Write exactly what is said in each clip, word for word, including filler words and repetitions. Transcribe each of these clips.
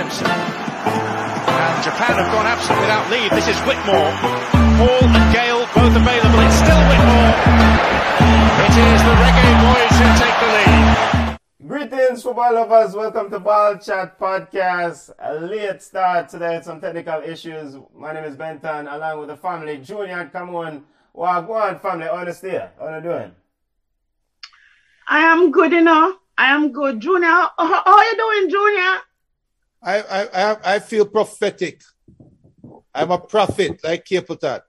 Simpson. And Japan have gone absent without lead. This is Whitmore. Hall and Gale both available. It's still Whitmore. It is the Reggae Boys who take the lead. Greetings, football lovers. Welcome to Ball Chat Podcast. A late start today. Some technical issues. My name is Benton, along with the family. Junior, come on. Wagwan family, how are you still? How are you doing? I am good, you know. I am good. Junior, how are you doing, Junior? I I I feel prophetic. I'm a prophet, like Caputat.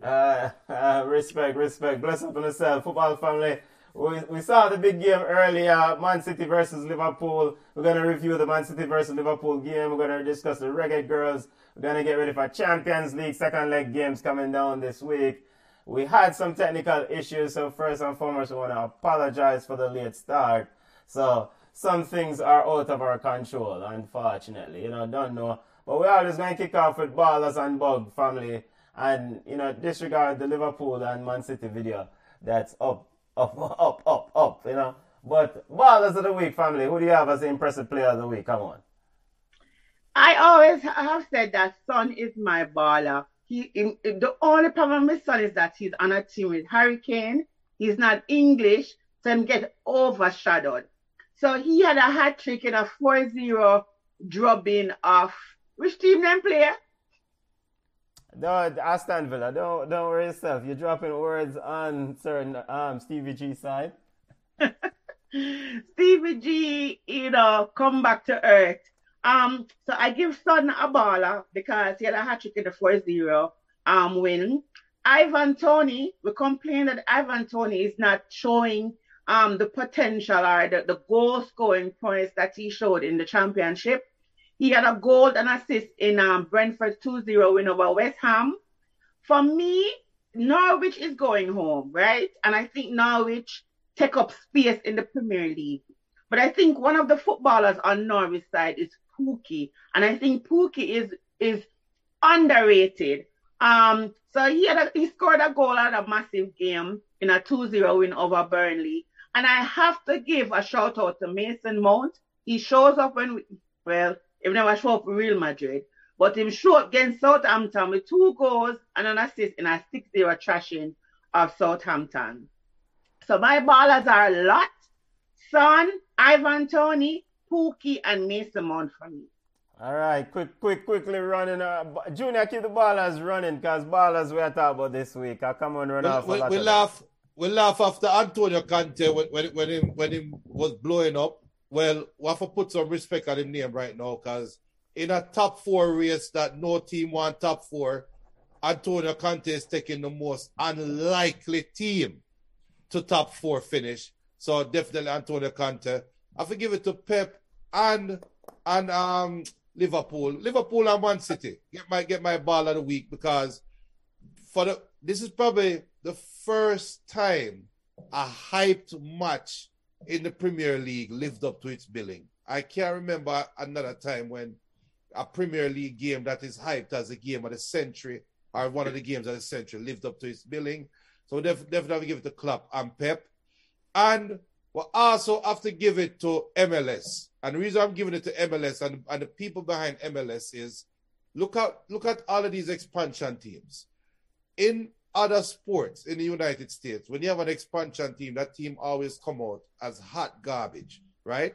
Uh, uh, respect, respect. Bless up on yourself, football family. We, we saw the big game earlier, Man City versus Liverpool. We're going to review the Man City versus Liverpool game. We're going to discuss the Reggae Girls. We're going to get ready for Champions League second leg games coming down this week. We had some technical issues, so first and foremost, we want to apologize for the late start. So some things are out of our control, unfortunately. You know, don't know. But we're always going to kick off with Ballers and Bug family. And, you know, disregard the Liverpool and Man City video that's up. Up, up, up, up, you know. But Ballers of the Week, family, who do you have as the impressive player of the week? Come on. I always have said that Son is my baller. He, he, the only problem with Son is that he's on a team with Harry Kane. He's not English, so him get overshadowed. So he had a hat-trick in a four zero drubbing off. Which team then player? Don't, Aston Villa, don't, don't worry yourself. You're dropping words on certain um, Stevie G's side. Stevie G, you know, come back to earth. Um, so I give Son a baller because he had a hat-trick in the four zero um, win. Ivan Toney, we complain that Ivan Toney is not showing um, the potential or the, the goal-scoring points that he showed in the championship. He had a goal and assist in um, Brentford's two zero win over West Ham. For me, Norwich is going home, right? And I think Norwich take up space in the Premier League. But I think one of the footballers on Norwich's side is Pukki. And I think Pukki is is underrated. Um, so he had a, he scored a goal at a massive game in a two zero win over Burnley. And I have to give a shout-out to Mason Mount. He shows up when... We, well... He never showed up for Real Madrid, but him showed up against Southampton with two goals and an assist in a six zero trashing of Southampton. So my ballers are a lot. Son, Ivan Toney, Pukki, and Mason Mount for me. All right, quick, quick, quickly running. Uh, Junior, keep the ballers running because ballers we are talking about this week. I come on, run we, off. We, we laugh. That. We laugh after Antonio Conte when when when him, when him was blowing up. Well, we have to put some respect on his name right now because in a top four race that no team won top four, Antonio Conte is taking the most unlikely team to top four finish. So definitely Antonio Conte. I have to give it to Pep and and um Liverpool. Liverpool and Man City. Get my get my ball of the week because for the this is probably the first time a hyped match in the Premier League lived up to its billing. I can't remember another time when a Premier League game that is hyped as a game of the century or one of the games of the century lived up to its billing. So def- definitely give it to Klopp and Pep. And we'll also have to give it to M L S. And the reason I'm giving it to M L S and, and the people behind M L S is look at, look at all of these expansion teams. In other sports in the United States, when you have an expansion team, that team always come out as hot garbage, right?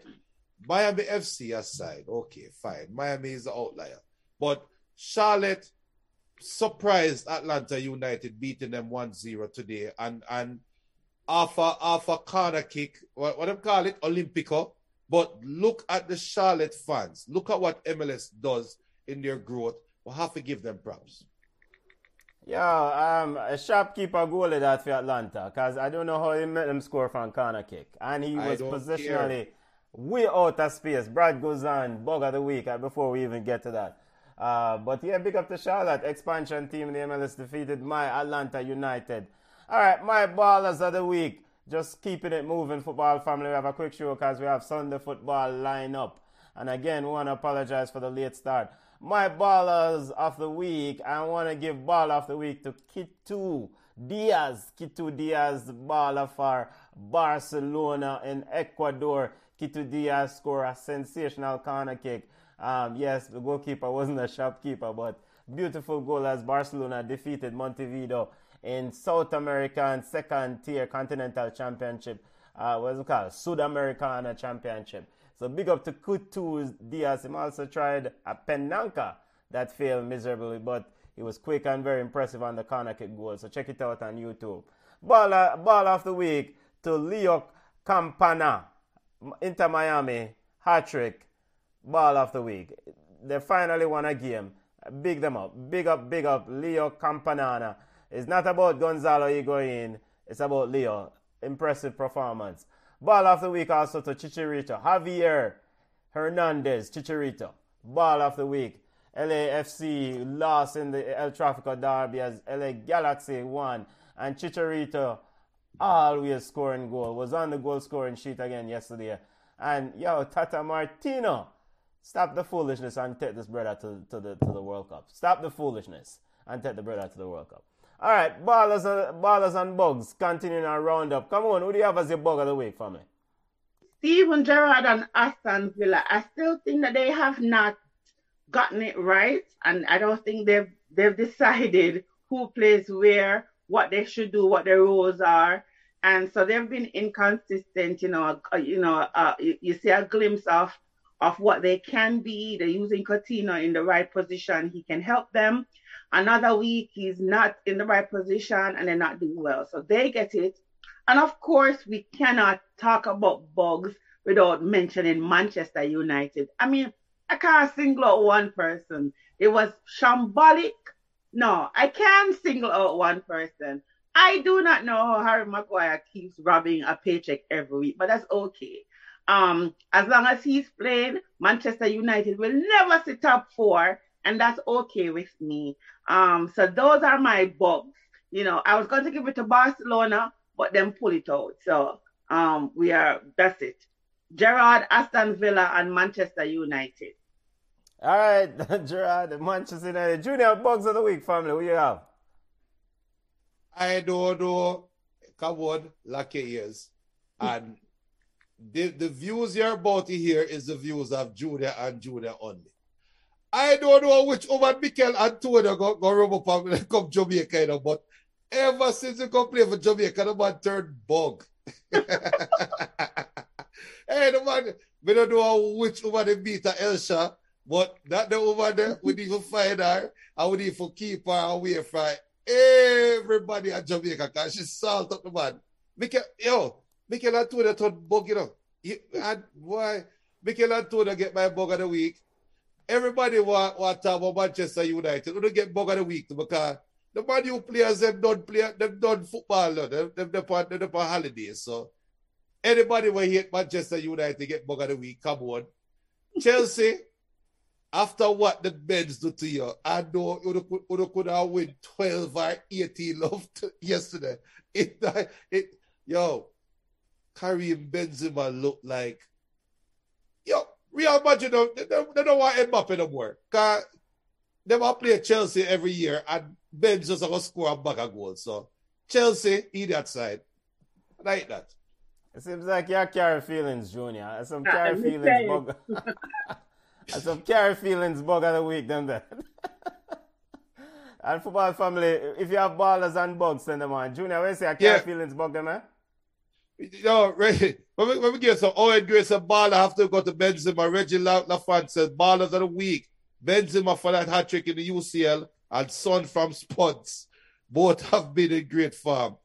Miami F C aside, okay, fine. Miami is the outlier. But Charlotte surprised Atlanta United, beating them one zero today. And and Alpha, Alpha corner kick, what, what do you call it? Olympico. But look at the Charlotte fans. Look at what M L S does in their growth. We'll have to give them props. Yeah, um, a shopkeeper goalie that for Atlanta because I don't know how he made him score from corner kick. And he was positionally care. way out of space. Brad goes on, bug of the week uh, before we even get to that. Uh, but yeah, big up to Charlotte. Expansion team in the M L S defeated my Atlanta United. All right, my ballers of the week. Just keeping it moving, football family. We have a quick show because we have Sunday football lineup. And again, we want to apologize for the late start. My ballers of the week, I want to give ball of the week to Kitu Diaz. Kitu Diaz, baller for Barcelona in Ecuador. Kitu Diaz scored a sensational corner kick. Um, yes, the goalkeeper wasn't a shopkeeper, but beautiful goal as Barcelona defeated Montevideo in South American second-tier continental championship. Uh, what's it called? Sudamericana championship. So big up to Kitu Diaz. He also tried a penanka that failed miserably, but he was quick and very impressive on the corner kick goal. So check it out on YouTube. Ball, uh, ball of the week to Leo Campana. Inter Miami, hat-trick, ball of the week. They finally won a game. Big them up. Big up, big up. Leo Campanana. It's not about Gonzalo Higuain. It's about Leo. Impressive performance. Ball of the week also to Chicharito. Javier Hernandez, Chicharito. Ball of the week. L A F C lost in the El Tráfico derby as L A Galaxy won. And Chicharito, always scoring goal, was on the goal scoring sheet again yesterday. And yo, Tata Martino, stop the foolishness and take this brother to, to the to the World Cup. Stop the foolishness and take the brother to the World Cup. All right, ballers, ballers and bugs, continuing our roundup. Come on, who do you have as your bug of the week for me? Steven Gerrard and Aston Villa. I still think that they have not gotten it right, and I don't think they've they've decided who plays where, what they should do, what their roles are. And so they've been inconsistent, you know, uh, you know, uh, you, you see a glimpse of, of what they can be. They're using Coutinho in the right position. He can help them. Another week, he's not in the right position and they're not doing well. So they get it. And of course, we cannot talk about bugs without mentioning Manchester United. I mean, I can't single out one person. It was shambolic. No, I can single out one person. I do not know how Harry Maguire keeps robbing a paycheck every week, but that's okay. Um, as long as he's playing, Manchester United will never sit top four, and that's okay with me. Um, so those are my bugs. You know, I was going to give it to Barcelona, but then pull it out. So um, we are. That's it. Gerrard, Aston Villa, and Manchester United. All right, Gerrard, Manchester United. Junior, bugs of the week, family. What do you have? I don't know, coward, like your ears. And the, the views you're about to hear is the views of Junior and Junior only. I don't know which over Mikel and Tony go, go rub up and come Jamaica, you know, but ever since you come play for Jamaica, the man turned bug. Hey, the man, we don't know which over the beat of Elsha. But that the over there, we need to find her. I would need to keep her away from everybody at Jamaica because she's salt up the man. Mikel, yo, Mikel Antonio thought bug, you know. He, and why? Mikel Antonio get my bug of the week. Everybody want to talk about Manchester United. We don't get bug of the week because the man who players, them don't play, them don't football, no. them, them, them, them, them on holidays. So anybody who hate Manchester United get bug of the week. Come on. Chelsea. After what the Beds do to you, I know you could, could have win twelve or eighteen love to yesterday. It, it, yo, Karim Benzema looked like, yo, Real Madrid, they, they, they don't want Mbappe no more. Because they want to play Chelsea every year, and Benz just going to score a back a goal. So, Chelsea, he that side. I like that. It seems like you carry feelings, Junior. Some carry feelings. Some carry feelings bug of the week, them that. And football family, if you have ballers and bugs, send them on. Junior, when you say I carry yeah. feelings bug them, eh? No, Reggie, when we, when we get some Owen Grace and baller, I have to go to Benzema. Reggie Lafan says, ballers of the week. Benzema for that hat trick in the U C L and Son from Spurs. Both have been in great form.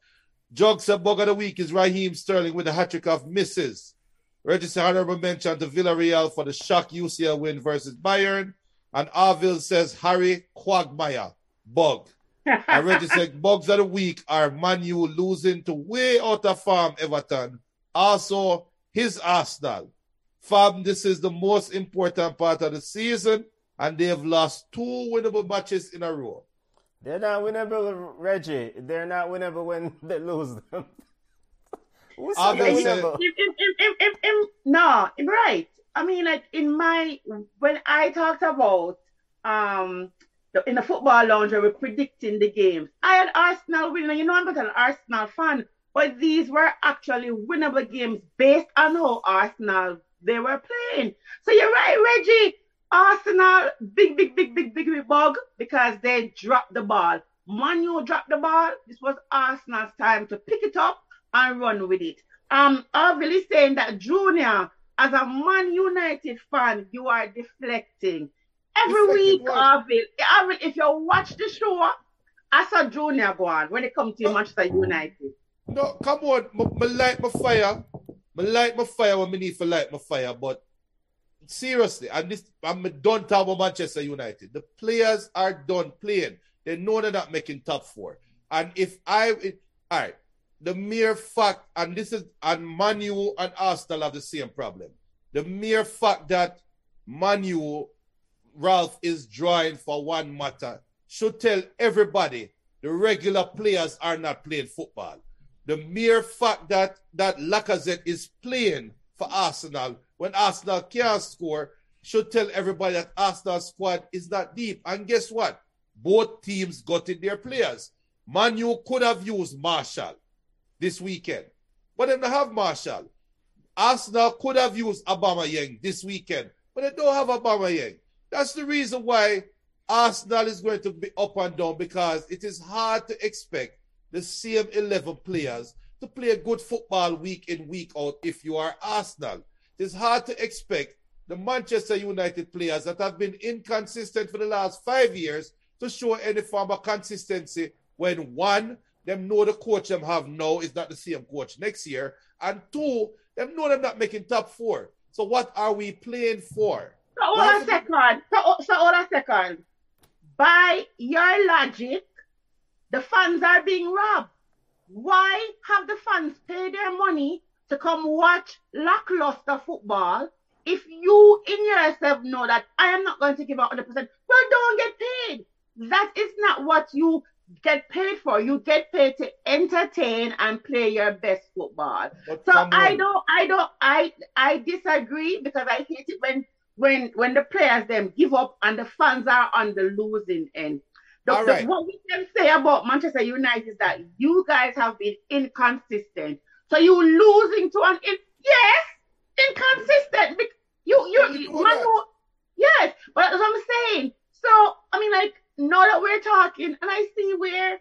Jugs and bug of the week is Raheem Sterling with a hat trick of misses. Register honorable mention to Villarreal for the shock U C L win versus Bayern. And Arville says Harry Quagmire, bug. And register bugs of the week are Manu losing to way out of form Everton. Also, his Arsenal. Fam, this is the most important part of the season, and they have lost two winnable matches in a row. They're not winnable, Reggie. They're not winnable when they lose them. No, right. I mean, like in my when I talked about um the, in the football lounge, we were predicting the games. I had Arsenal winning. You know, I'm not an Arsenal fan, but these were actually winnable games based on how Arsenal they were playing. So you're right, Reggie. Arsenal, big, big, big, big, big, big bug because they dropped the ball. Manu dropped the ball. This was Arsenal's time to pick it up and run with it. Um, I'm really saying that, Junior, as a Man United fan, you are deflecting. Every week, Arville, Arville, if you watch the show, I saw Junior go on when it comes to oh. Manchester United. No, come on. I light my fire. I light my fire when I need to light my fire. But seriously, I'm, just, I'm done talking about Manchester United. The players are done playing. They know they're not making top four. And if I... It, all right. The mere fact... And this is... And Man U and Arsenal have the same problem. The mere fact that Man U... Ralph is drawing for one matter should tell everybody the regular players are not playing football. The mere fact that, that Lacazette is playing for Arsenal when Arsenal can't score should tell everybody that Arsenal's squad is not deep. And guess what? Both teams got in their players. Man U could have used Marshall this weekend, but they don't have Marshall. Arsenal could have used Aubameyang this weekend, but they don't have Aubameyang. That's the reason why Arsenal is going to be up and down, because it is hard to expect the same eleven players to play good football week in, week out if you are Arsenal. It is hard to expect the Manchester United players that have been inconsistent for the last five years to show any form of consistency when, one, them know the coach them have now is not the same coach next year, and two, them know them not making top four. So what are we playing for? So hold well, a second. So, so hold a second. By your logic, the fans are being robbed. Why have the fans paid their money to come watch lackluster football if you in yourself know that I am not going to give out one hundred percent? Well, don't get paid. That is not what you get paid for. You get paid to entertain and play your best football. But so I on. don't, I don't, I, I disagree, because I hate it when When when the players them give up and the fans are on the losing end. The, right. the, what we can say about Manchester United is that you guys have been inconsistent. So you losing to an in, yes, inconsistent. You you, you Manu, yes, but that's what I'm saying. So I mean, like, now that we're talking, and I see where,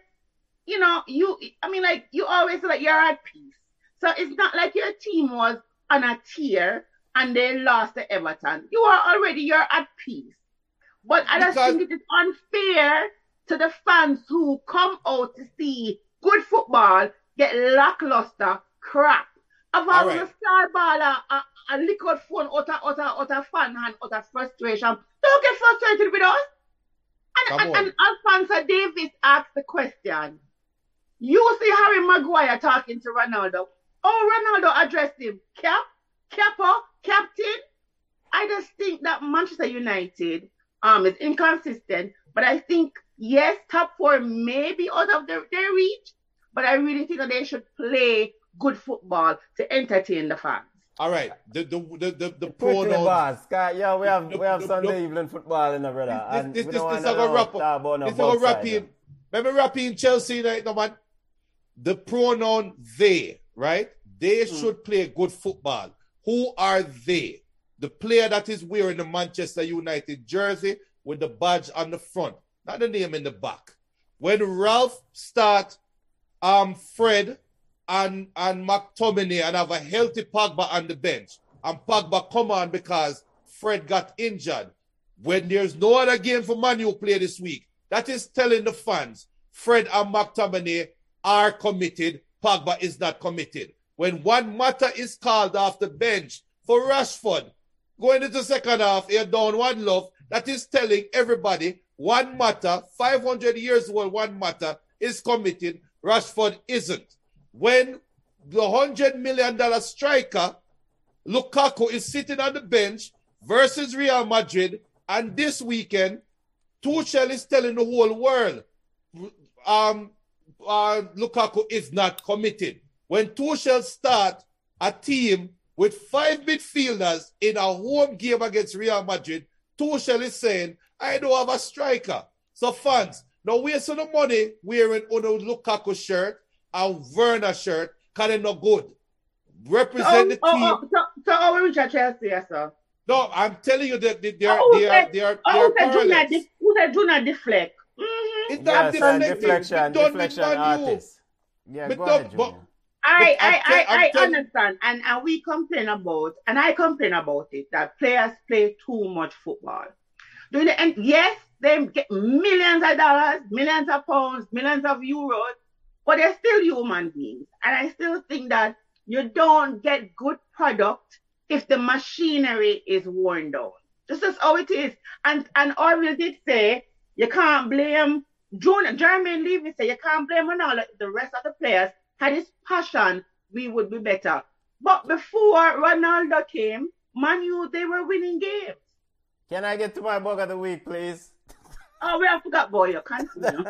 you know, you I mean, like, you always say that you're at peace. So it's not like your team was on a tier and they lost to Everton. You are already, you're at peace. But I just because... think it is unfair to the fans who come out to see good football get lackluster crap. I've had right. a star baller, a, a liquid phone, utter, utter, utter fan and utter frustration. Don't get frustrated with us. And, and, and Alphonso Davis asked the question. You see Harry Maguire talking to Ronaldo. Oh, Ronaldo addressed him. Cap, capo, captain. I just think that Manchester United um is inconsistent, but I think, yes, top four may be out of their, their reach, but I really think that they should play good football to entertain the fans. All right, the the the the, the pronouns. Yeah, we have the, we have the, Sunday the, evening football in the brother. This and this, this, this is our wrap up. This is our wrap in. Remember wrap in Chelsea right now, man. The pronoun they, right? They mm. should play good football. Who are they? The player that is wearing the Manchester United jersey with the badge on the front, not the name in the back. When Ralph start um, Fred and, and McTominay and have a healthy Pogba on the bench, and Pogba come on because Fred got injured, when there's no other game for Man U play this week, that is telling the fans Fred and McTominay are committed, Pogba is not committed. When one matter is called off the bench for Rashford, going into the second half, you're down one love, that is telling everybody one matter, five hundred years old, one matter is committed, Rashford isn't. When the one hundred million dollars striker, Lukaku, is sitting on the bench versus Real Madrid, and this weekend, Tuchel is telling the whole world, um, uh, Lukaku is not committed. When Tuchel start a team with five midfielders in a home game against Real Madrid, Tuchel is saying, I don't have a striker. So fans, now waste the money wearing Ono Lukaku shirt and Werner shirt, because they're not good. Represent oh, the oh, team. Oh, so, So we reach at Chelsea, yes, sir. No, I'm telling you that they are they are they are parallels. Who's a Junior deflect? It's not deflection. Deflection artist. Yeah, go ahead, Junior. I, I, I, I understand, and, and we complain about, and I complain about it, that players play too much football. Do they, and yes, they get millions of dollars, millions of pounds, millions of euros, but they're still human beings. And I still think that you don't get good product if the machinery is worn down. This is how it is. And and Orville did say, you can't blame, Jermaine Levy said, you can't blame Ronaldo, the rest of the players. Had his passion, we would be better. But before Ronaldo came, Man U, they were winning games. Can I get to my bug of the week, please? Oh, we have forgot about you. Continue.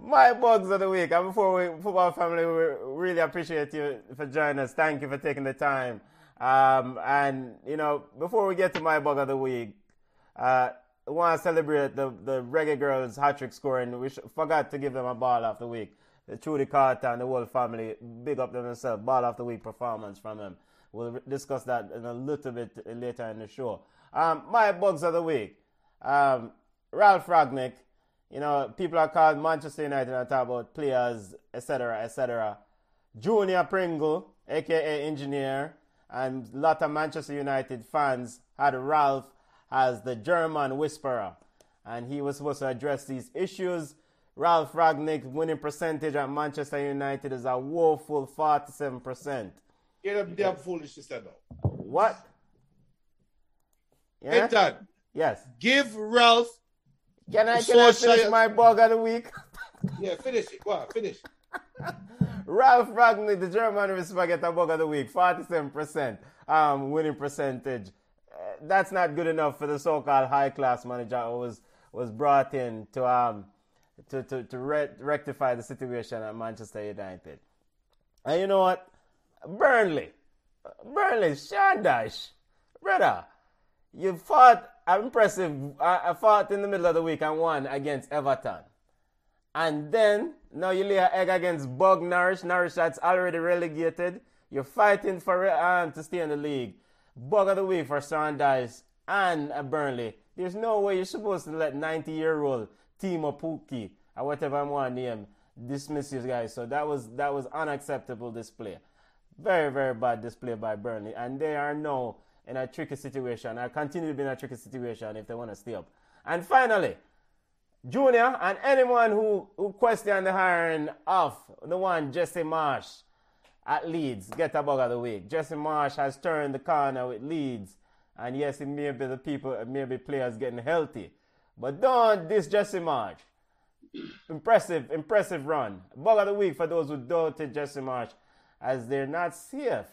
My bugs of the week. And before we, football family, we really appreciate you for joining us. Thank you for taking the time. Um, and, you know, before we get to my bug of the week, uh, I want to celebrate the, the Reggae Girls hat-trick scoring. We sh- forgot to give them a ball of the week. The Trudy Carter and the whole family, big up themselves. Ball of the week performance from them. We'll discuss that in a little bit later in the show. Um, my bugs of the week. Um, Ralph Rangnick. You know, people are called Manchester United and talk about players, et cetera, et cetera. Junior Pringle, a k a. Engineer, and a lot of Manchester United fans had Ralph as the German whisperer. And he was supposed to address these issues. Ralph Rangnick's winning percentage at Manchester United is a woeful forty-seven percent. Get up damn foolish to stand up. What? Yeah? Benton, yes. Give Ralph. Can I, can I finish my bug of the week? Yeah, finish it. Wow, finish. Ralph Rangnick, the German whisperer, get a bug of the week. forty-seven percent um, winning percentage. That's not good enough for the so-called high-class manager who was, was brought in to um to to, to re- rectify the situation at Manchester United. And you know what? Burnley. Burnley, Shandash. Brother, you fought impressive. I, I fought in the middle of the week and won against Everton. And then, now you lay an egg against Bug Norwich. Norwich that's already relegated. You're fighting for um, to stay in the league. Bug of the week for Sanders and Burnley. There's no way you're supposed to let ninety-year-old Timo Pukki or whatever I want to name dismiss you guys. So that was that was unacceptable display. Very, very bad display by Burnley. And they are now in a tricky situation. I continue to be in a tricky situation if they want to stay up. And finally, Junior and anyone who, who questioned the hiring of the one Jesse Marsh at Leeds, get a bug of the week. Jesse Marsh has turned the corner with Leeds. And yes, it may be the people, it may be players getting healthy. But don't diss Jesse Marsh. Impressive, impressive run. Bug of the week for those who doubted Jesse Marsh, as they're not safe.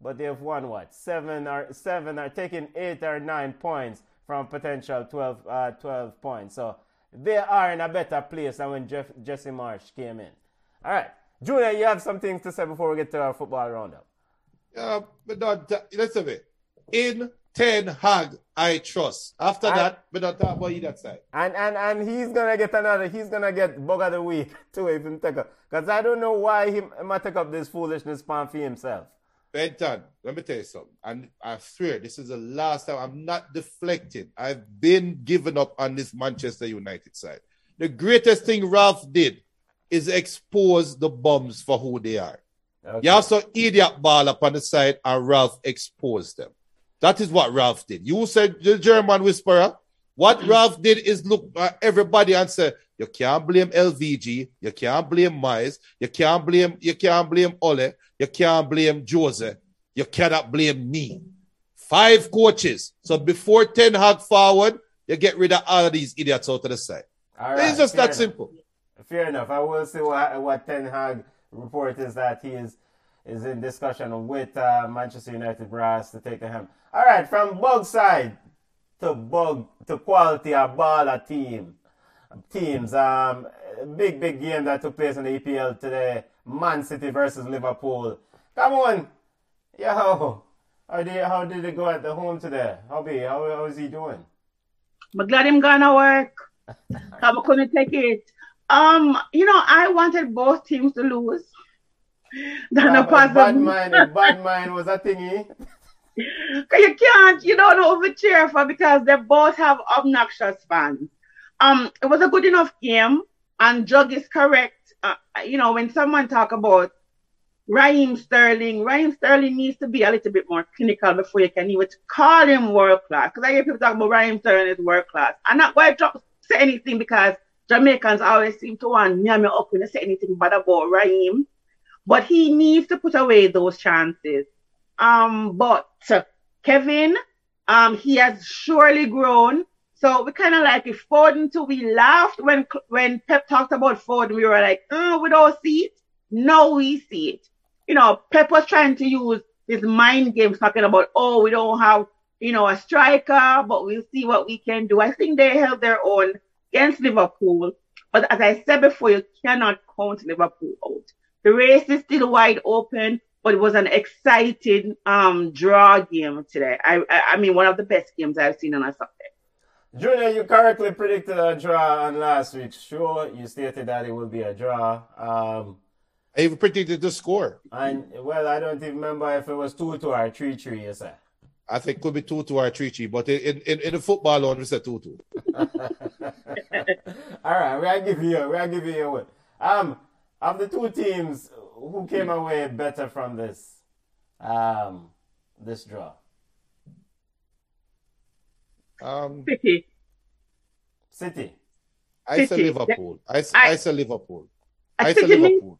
But they've won what? Seven or seven are taking eight or nine points from potential twelve, uh, twelve points. So they are in a better place than when Jeff, Jesse Marsh came in. All right. Junior, you have some things to say before we get to our football roundup. Yeah, but not, listen to me. In Ten Hag, I trust. After and, that, we don't talk about you that side. And and and he's gonna get another. He's gonna get bug of the week too if he take up. Because I don't know why he might take up this foolishness pan for himself. Benton, let me tell you something. And I swear this is the last time. I'm not deflecting. I've been giving up on this Manchester United side. The greatest thing Ralph did is expose the bums for who they are. Okay. You have some idiot ball up on the side and Ralph exposed them. That is what Ralph did. You said the German whisperer. What mm-hmm. Ralph did is look at everybody and say, you can't blame L V G, you can't blame Miles, you can't blame, you can't blame Ole, you can't blame Jose, you cannot blame me. Five coaches. So before Ten Hag forward, you get rid of all of these idiots out of the side. All right, it's just that enough. Simple. Fair enough. I will say what, what Ten Hag report is that he is is in discussion with uh, Manchester United brass to take the helm. All right, from bug side to bug to quality or baller team teams. Um, big big game that took place in the E P L today. Man City versus Liverpool. Come on, yo! How did how did it go at the home today? Hobby, how how is he doing? I'm glad him gonna work. I couldn't take it. Um, you know, I wanted both teams to lose. than a person. Bad mind, a bad mind was a thingy. You can't, you don't know who to cheer for because they both have obnoxious fans. Um, it was a good enough game, and Jug is correct. Uh, you know, when someone talk about Raheem Sterling, Raheem Sterling needs to be a little bit more clinical before you can even call him world class. Because I hear people talk about Raheem Sterling is world class. I'm not going to say anything because Jamaicans always seem to want me and me up when they say anything bad about Raheem. But he needs to put away those chances. Um, but Kevin, um, he has surely grown. So we kind of like if Foden too, we laughed when when Pep talked about Foden. We were like, oh, we don't see it. No, we see it. You know, Pep was trying to use his mind games talking about, oh, we don't have, you know, a striker, but we'll see what we can do. I think they held their own against Liverpool. But as I said before, you cannot count Liverpool out. The race is still wide open, but it was an exciting um, draw game today. I, I I mean, one of the best games I've seen on a Sunday. Junior, you correctly predicted a draw on last week. Sure, you stated that it will be a draw. Um, I even predicted the score. And well, I don't even remember if it was two two or three three, yes, sir. I think it could be two two or three three, but in, in, in the football one, it's a two two. All right, we'll give you, we'll give you a win. Um, of the two teams, who came away better from this, um, this draw? Um, City. City. I say Liverpool. I say, I, I say Liverpool. I say Liverpool.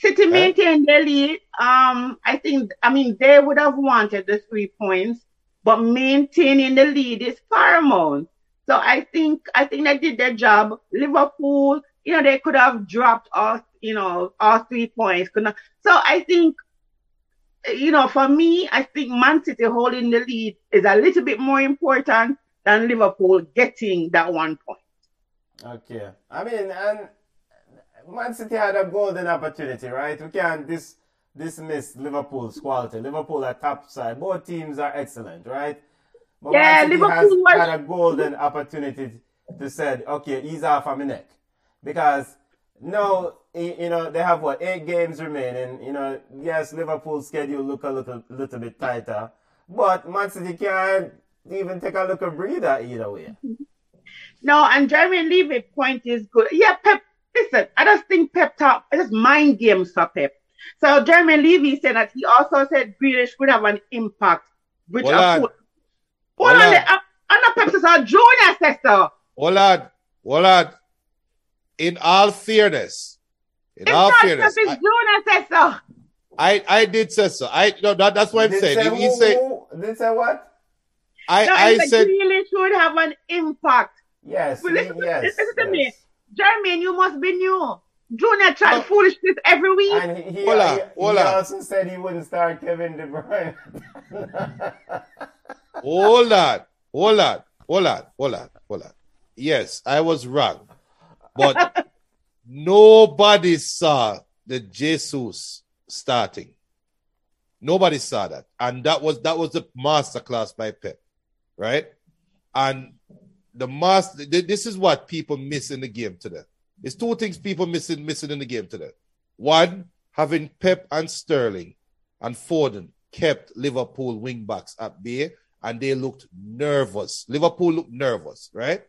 City maintained their lead. Um, I think, I mean, they would have wanted the three points, but maintaining the lead is paramount. So I think, I think they did their job. Liverpool, you know, they could have dropped all, you know, all three points. Could not. So I think, you know, for me, I think Man City holding the lead is a little bit more important than Liverpool getting that one point. Okay. I mean, and Man City had a golden opportunity, right? We can't dis- dismiss Liverpool's quality. Liverpool are top side. Both teams are excellent, right? But yeah, Man City Liverpool has was- had a golden opportunity to say, okay, ease off on my neck. Because now, you know, they have, what, eight games remaining. You know, yes, Liverpool's schedule look a little, little bit tighter. But Man City can't even take a look at breather either way. No, and Jeremy Levy's point is good. Yeah, Pep. Listen, I just think Pep talk, it's just mind games for Pep. So Jeremy Levy said that he also said Grealish would have an impact. Which hold on. Hold on. on. I'm, I'm not Pep sister, Junior sister. Hold on. Hold on. In all fairness. In it's all not fairness. Pep, it's Junior sister. I, I did say so. I, no, that, that's what I'm did saying. Say he, he said, did say what? I, no, I said Grealish would have an impact. Yes. But listen, yes, listen yes. to me. Jermaine, you must be new. Junior tried foolishness every week. And he, he, hola, he, hola. he also said he wouldn't start Kevin De Bruyne. Hold on, hold on, hold on, hold on, hold on. Yes, I was wrong. But nobody saw the Jesus starting. Nobody saw that. And that was that was the masterclass by Pep, right? And The master, this is what people miss in the game today. There's two things people missing missing in the game today. One, having Pep and Sterling and Foden kept Liverpool wing backs at bay, and they looked nervous. Liverpool looked nervous, right?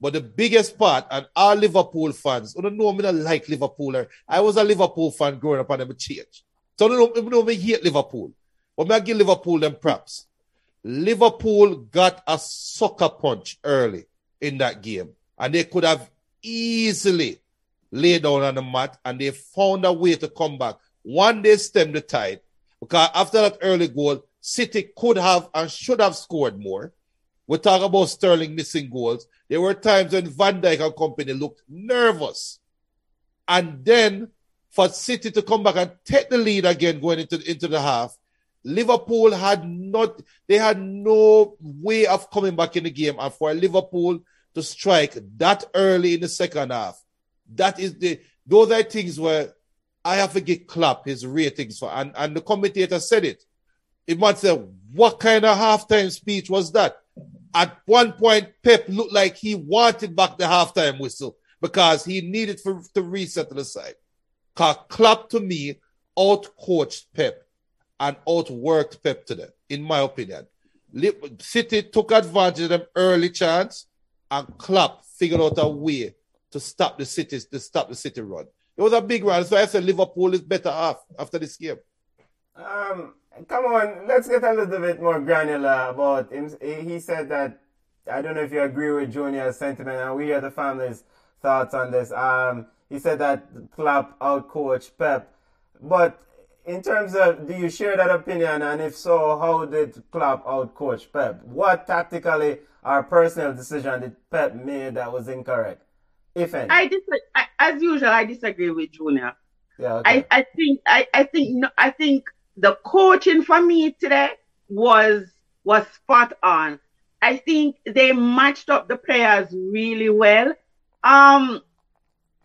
But the biggest part, and our Liverpool fans, I don't know, I don't like Liverpool. I was a Liverpool fan growing up and I'm a change. So I don't know, I don't hate Liverpool. But I give Liverpool them props. Liverpool got a sucker punch early in that game. And they could have easily laid down on the mat, and they found a way to come back. One, they stemmed the tide. Because after that early goal, City could have and should have scored more. We're talking about Sterling missing goals. There were times when Van Dijk and company looked nervous. And then for City to come back and take the lead again going into, into the half, Liverpool had not, they had no way of coming back in the game. And for Liverpool to strike that early in the second half, that is the, those are things where I have to give Klopp his ratings for. And, and the commentator said it. It might say, what kind of halftime speech was that? At one point, Pep looked like he wanted back the halftime whistle because he needed for, to reset to the side. Because Klopp, to me, out-coached Pep and outworked Pep to them, in my opinion. City took advantage of them early chance, and Klopp figured out a way to stop the City, to stop the City run. It was a big run. So I said Liverpool is better off after this game. Um, come on, let's get a little bit more granular about him. He said that, I don't know if you agree with Junior's sentiment, and we hear the family's thoughts on this. Um, he said that Klopp outcoached Pep. But in terms of, do you share that opinion? And if so, how did Klopp outcoach Pep? What tactically or personal decision did Pep make that was incorrect, if any? I disagree. I, as usual, I disagree with Junior. Yeah, okay. I, I think I, I think I think the coaching for me today was was spot on. I think they matched up the players really well. Um,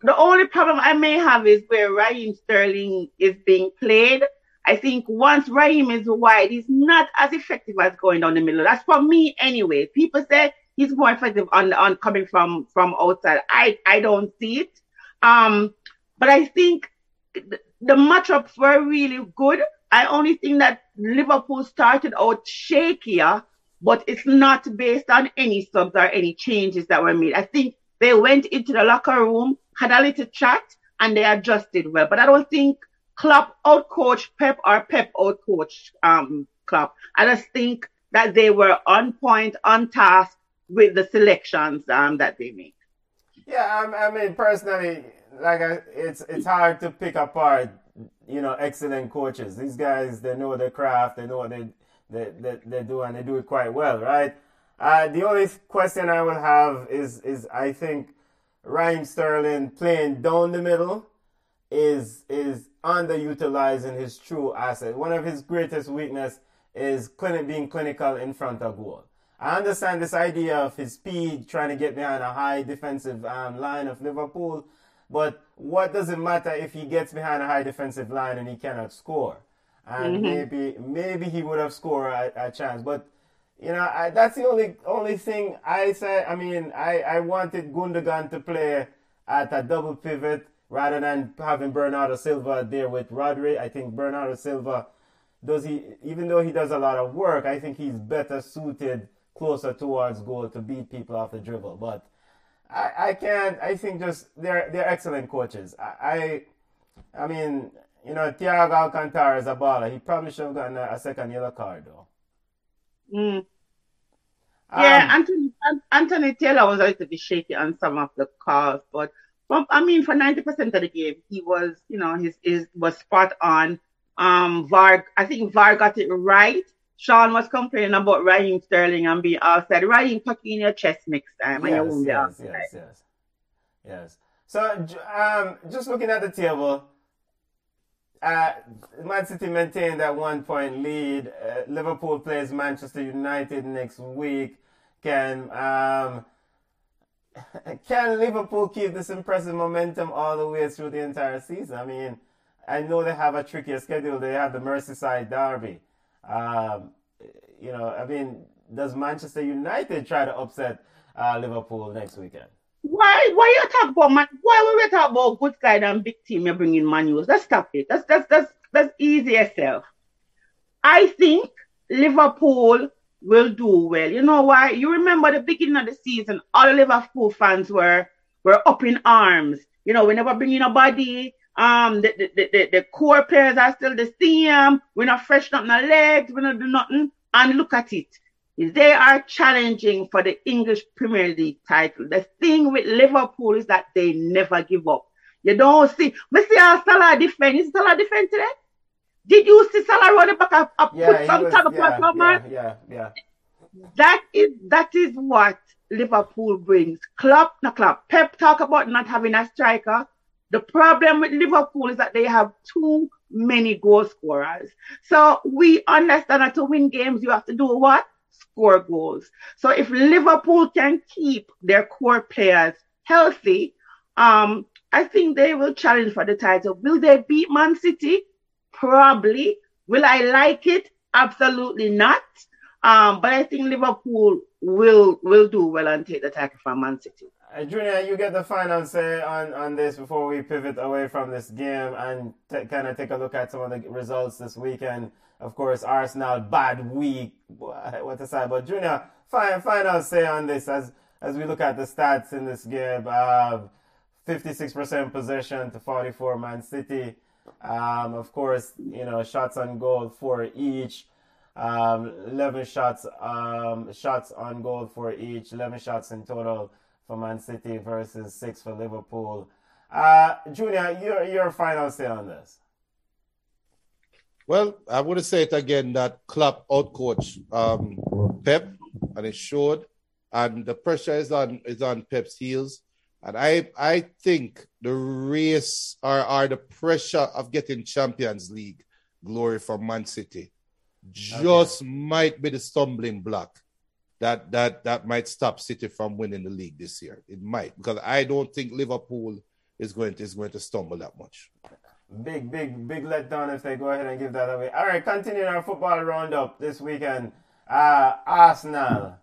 the only problem I may have is where Raheem Sterling is being played. I think once Raheem is wide, he's not as effective as going down the middle. That's for me anyway. People say he's more effective on, on coming from, from outside. I, I don't see it. Um, but I think the, the matchups were really good. I only think that Liverpool started out shakier, but it's not based on any subs or any changes that were made. I think they went into the locker room, had a little chat, and they adjusted well. But I don't think Klopp outcoached Pep or Pep outcoached um, Klopp. I just think that they were on point, on task with the selections um, that they made. Yeah, I, I mean, personally, like I, it's it's hard to pick apart, you know, excellent coaches. These guys, they know their craft, they know what they They, they, they do, and they do it quite well, right? Uh, the only question I will have is, is I think Raheem Sterling playing down the middle is is underutilizing his true asset. One of his greatest weaknesses is clinic, being clinical in front of goal. I understand this idea of his speed, trying to get behind a high defensive um, line of Liverpool, but what does it matter if he gets behind a high defensive line and he cannot score? And mm-hmm. maybe maybe he would have scored a, a chance. But, you know, I, that's the only only thing I said. I mean, I, I wanted Gundogan to play at a double pivot rather than having Bernardo Silva there with Rodri. I think Bernardo Silva, does he even though he does a lot of work, I think he's better suited closer towards goal to beat people off the dribble. But I, I can't, I think just they're, they're excellent coaches. I, I, I mean... You know, Thiago Alcantara is a baller. He probably should have gotten a, a second yellow card, though. Mm. Yeah, um, Anthony, Anthony Taylor was a little bit shaky on some of the calls, but from, I mean, for ninety percent of the game, he was, you know, his is was spot on. Um, V A R, I think V A R got it right. Sean was complaining about Raheem Sterling and being outside. Raheem, tuck in your chest next time, and you won't be outside. Yes, yes, yes. So, um, just looking at the table. Uh, Man City maintained that one-point lead. Uh, Liverpool plays Manchester United next week. Can um, can Liverpool keep this impressive momentum all the way through the entire season? I mean, I know they have a trickier schedule. They have the Merseyside derby. Um, you know, I mean, does Manchester United try to upset uh, Liverpool next weekend? Why why you talk about man why we talk about good side and big team you bring in manuals? Let's stop it. That's that's that's that's easier self. I think Liverpool will do well. You know why? You remember the beginning of the season, all the Liverpool fans were were up in arms. You know, we never bring in a body. Um the the, the, the, the core players are still the same. We're not freshen up our legs, we're not do nothing. And look at it. They are challenging for the English Premier League title. The thing with Liverpool is that they never give up. You don't see. We see how Salah defend. Is Salah defend today? Did you see Salah running back up, up yeah, put some kind of platform? Yeah, yeah, yeah. That is that is what Liverpool brings. Klopp, not Klopp. Pep talk about not having a striker. The problem with Liverpool is that they have too many goal scorers. So we understand that to win games, you have to do what? Score goals. So if Liverpool can keep their core players healthy, um, I think they will challenge for the title. Will they beat Man City? Probably. Will I like it? Absolutely not. Um, but I think Liverpool will will do well and take the title from Man City. Uh, Junior, you get the final say on, on this before we pivot away from this game and t- kind of take a look at some of the results this weekend. Of course, Arsenal, bad week. What a side. But Junior, final, final say on this as, as we look at the stats in this game. Uh, fifty-six percent possession to forty-four Man City. Um, of course, you know, shots on goal, four each. Um, eleven shots, um, shots on goal for each, eleven shots in total for Man City versus six for Liverpool. Uh, Junior, your your final say on this? Well, I want to say it again that Klopp outcoached um, Pep, and it showed, and the pressure is on is on Pep's heels, and I I think the race are are the pressure of getting Champions League glory for Man City. Just okay. might be the stumbling block that, that that might stop City from winning the league this year. It might, because I don't think Liverpool is going to, is going to stumble that much. Big, big, big letdown if they go ahead and give that away. All right, continuing our football roundup this weekend. Uh, Arsenal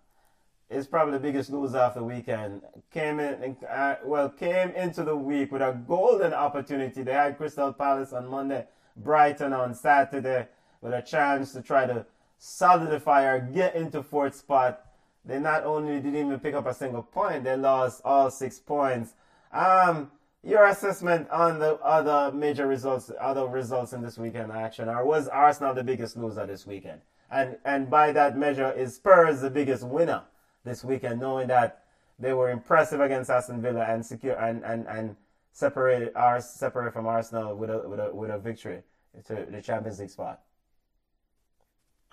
is probably the biggest loser of the weekend. Came in, uh, well, came into the week with a golden opportunity. They had Crystal Palace on Monday, Brighton on Saturday, with a chance to try to solidify or get into fourth spot. They not only didn't even pick up a single point, they lost all six points. Um, your assessment on the other major results, other results in this weekend action, or was Arsenal the biggest loser this weekend? And and by that measure, is Spurs the biggest winner this weekend, knowing that they were impressive against Aston Villa and secure and and and separated our separate from Arsenal with a with a with a victory to the Champions League spot?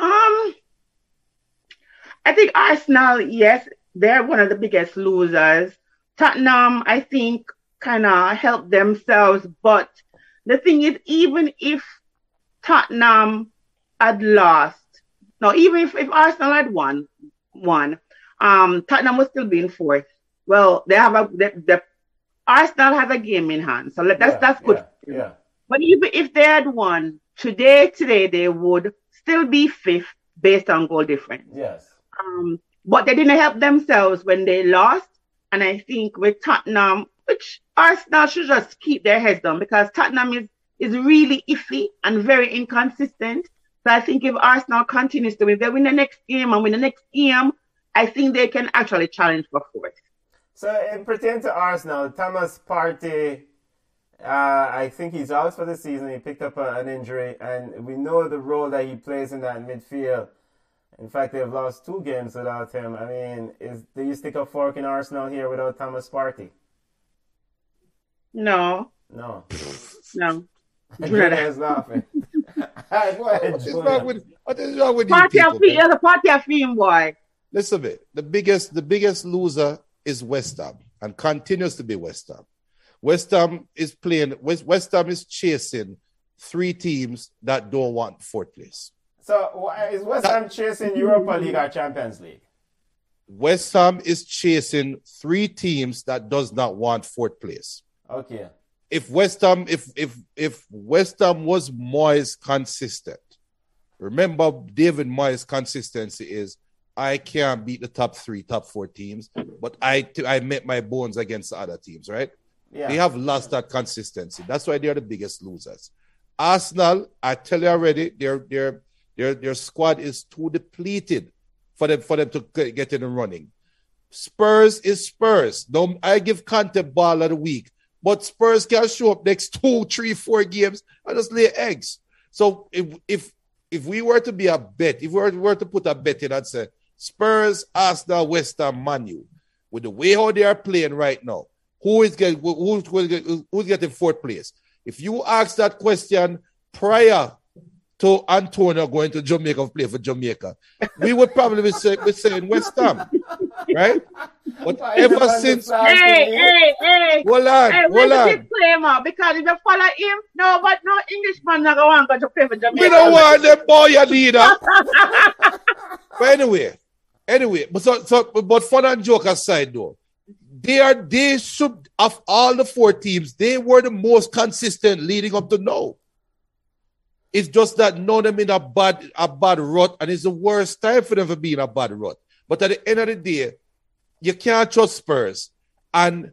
Um, I think Arsenal, yes, they're one of the biggest losers. Tottenham, I think, kind of helped themselves. But the thing is, even if Tottenham had lost, no, even if, if Arsenal had won, won, um, Tottenham would still be in fourth. Well, they have a the, the Arsenal has a game in hand, so that's yeah, that's good. Yeah, yeah. But even if they had won today, today they would still be fifth based on goal difference. Yes. Um, but they didn't help themselves when they lost. And I think with Tottenham, which Arsenal should just keep their heads down, because Tottenham is, is really iffy and very inconsistent. So I think if Arsenal continues to win, they win the next game and win the next game, I think they can actually challenge for fourth. So it pertains to Arsenal. Thomas Partey, Uh, I think he's out for the season. He picked up a, an injury, and we know the role that he plays in that midfield. In fact, they've lost two games without him. I mean, is, do you stick a fork in Arsenal here without Thomas Partey? No. No. No. Junior is laughing. Right, what is wrong with, what is wrong with party you people? There's a party of him, boy. Listen, bit. The biggest, the biggest loser is West Ham, and continues to be West Ham. West Ham is playing. West, West Ham is chasing three teams that don't want fourth place. So is West that, Ham chasing Europa League or Champions League? West Ham is chasing three teams that does not want fourth place. Okay. If West Ham, if if if West Ham was Moyes consistent, remember David Moyes' consistency is, I can't beat the top three, top four teams, but I t- I met my bones against the other teams, right? Yeah. They have lost that consistency. That's why they are the biggest losers. Arsenal, I tell you already, their their their their squad is too depleted for them for them to get in the running. Spurs is Spurs. No, I give Conte ball of the week, but Spurs can show up next two, three, four games and just lay eggs. So if if if we were to be a bet, if we were, were to put a bet in and say Spurs, Arsenal, West Ham, Man U, with the way how they are playing right now, Who is getting who's, who's getting fourth place? If you ask that question prior to Antonio going to Jamaica to play for Jamaica, we would probably be saying say West Ham, right? But I ever since, hey, hey, hey, hold on, hey, hold on. Because if you follow him, no, but no Englishman not going to, go to play for Jamaica. We don't want them boy your leader. But anyway, anyway, but so, so but fun and joke aside though. They are, they should, of all the four teams, they were the most consistent leading up to now. It's just that none of them in a bad, a bad rut, and it's the worst time for them to be in a bad rut. But at the end of the day, you can't trust Spurs. And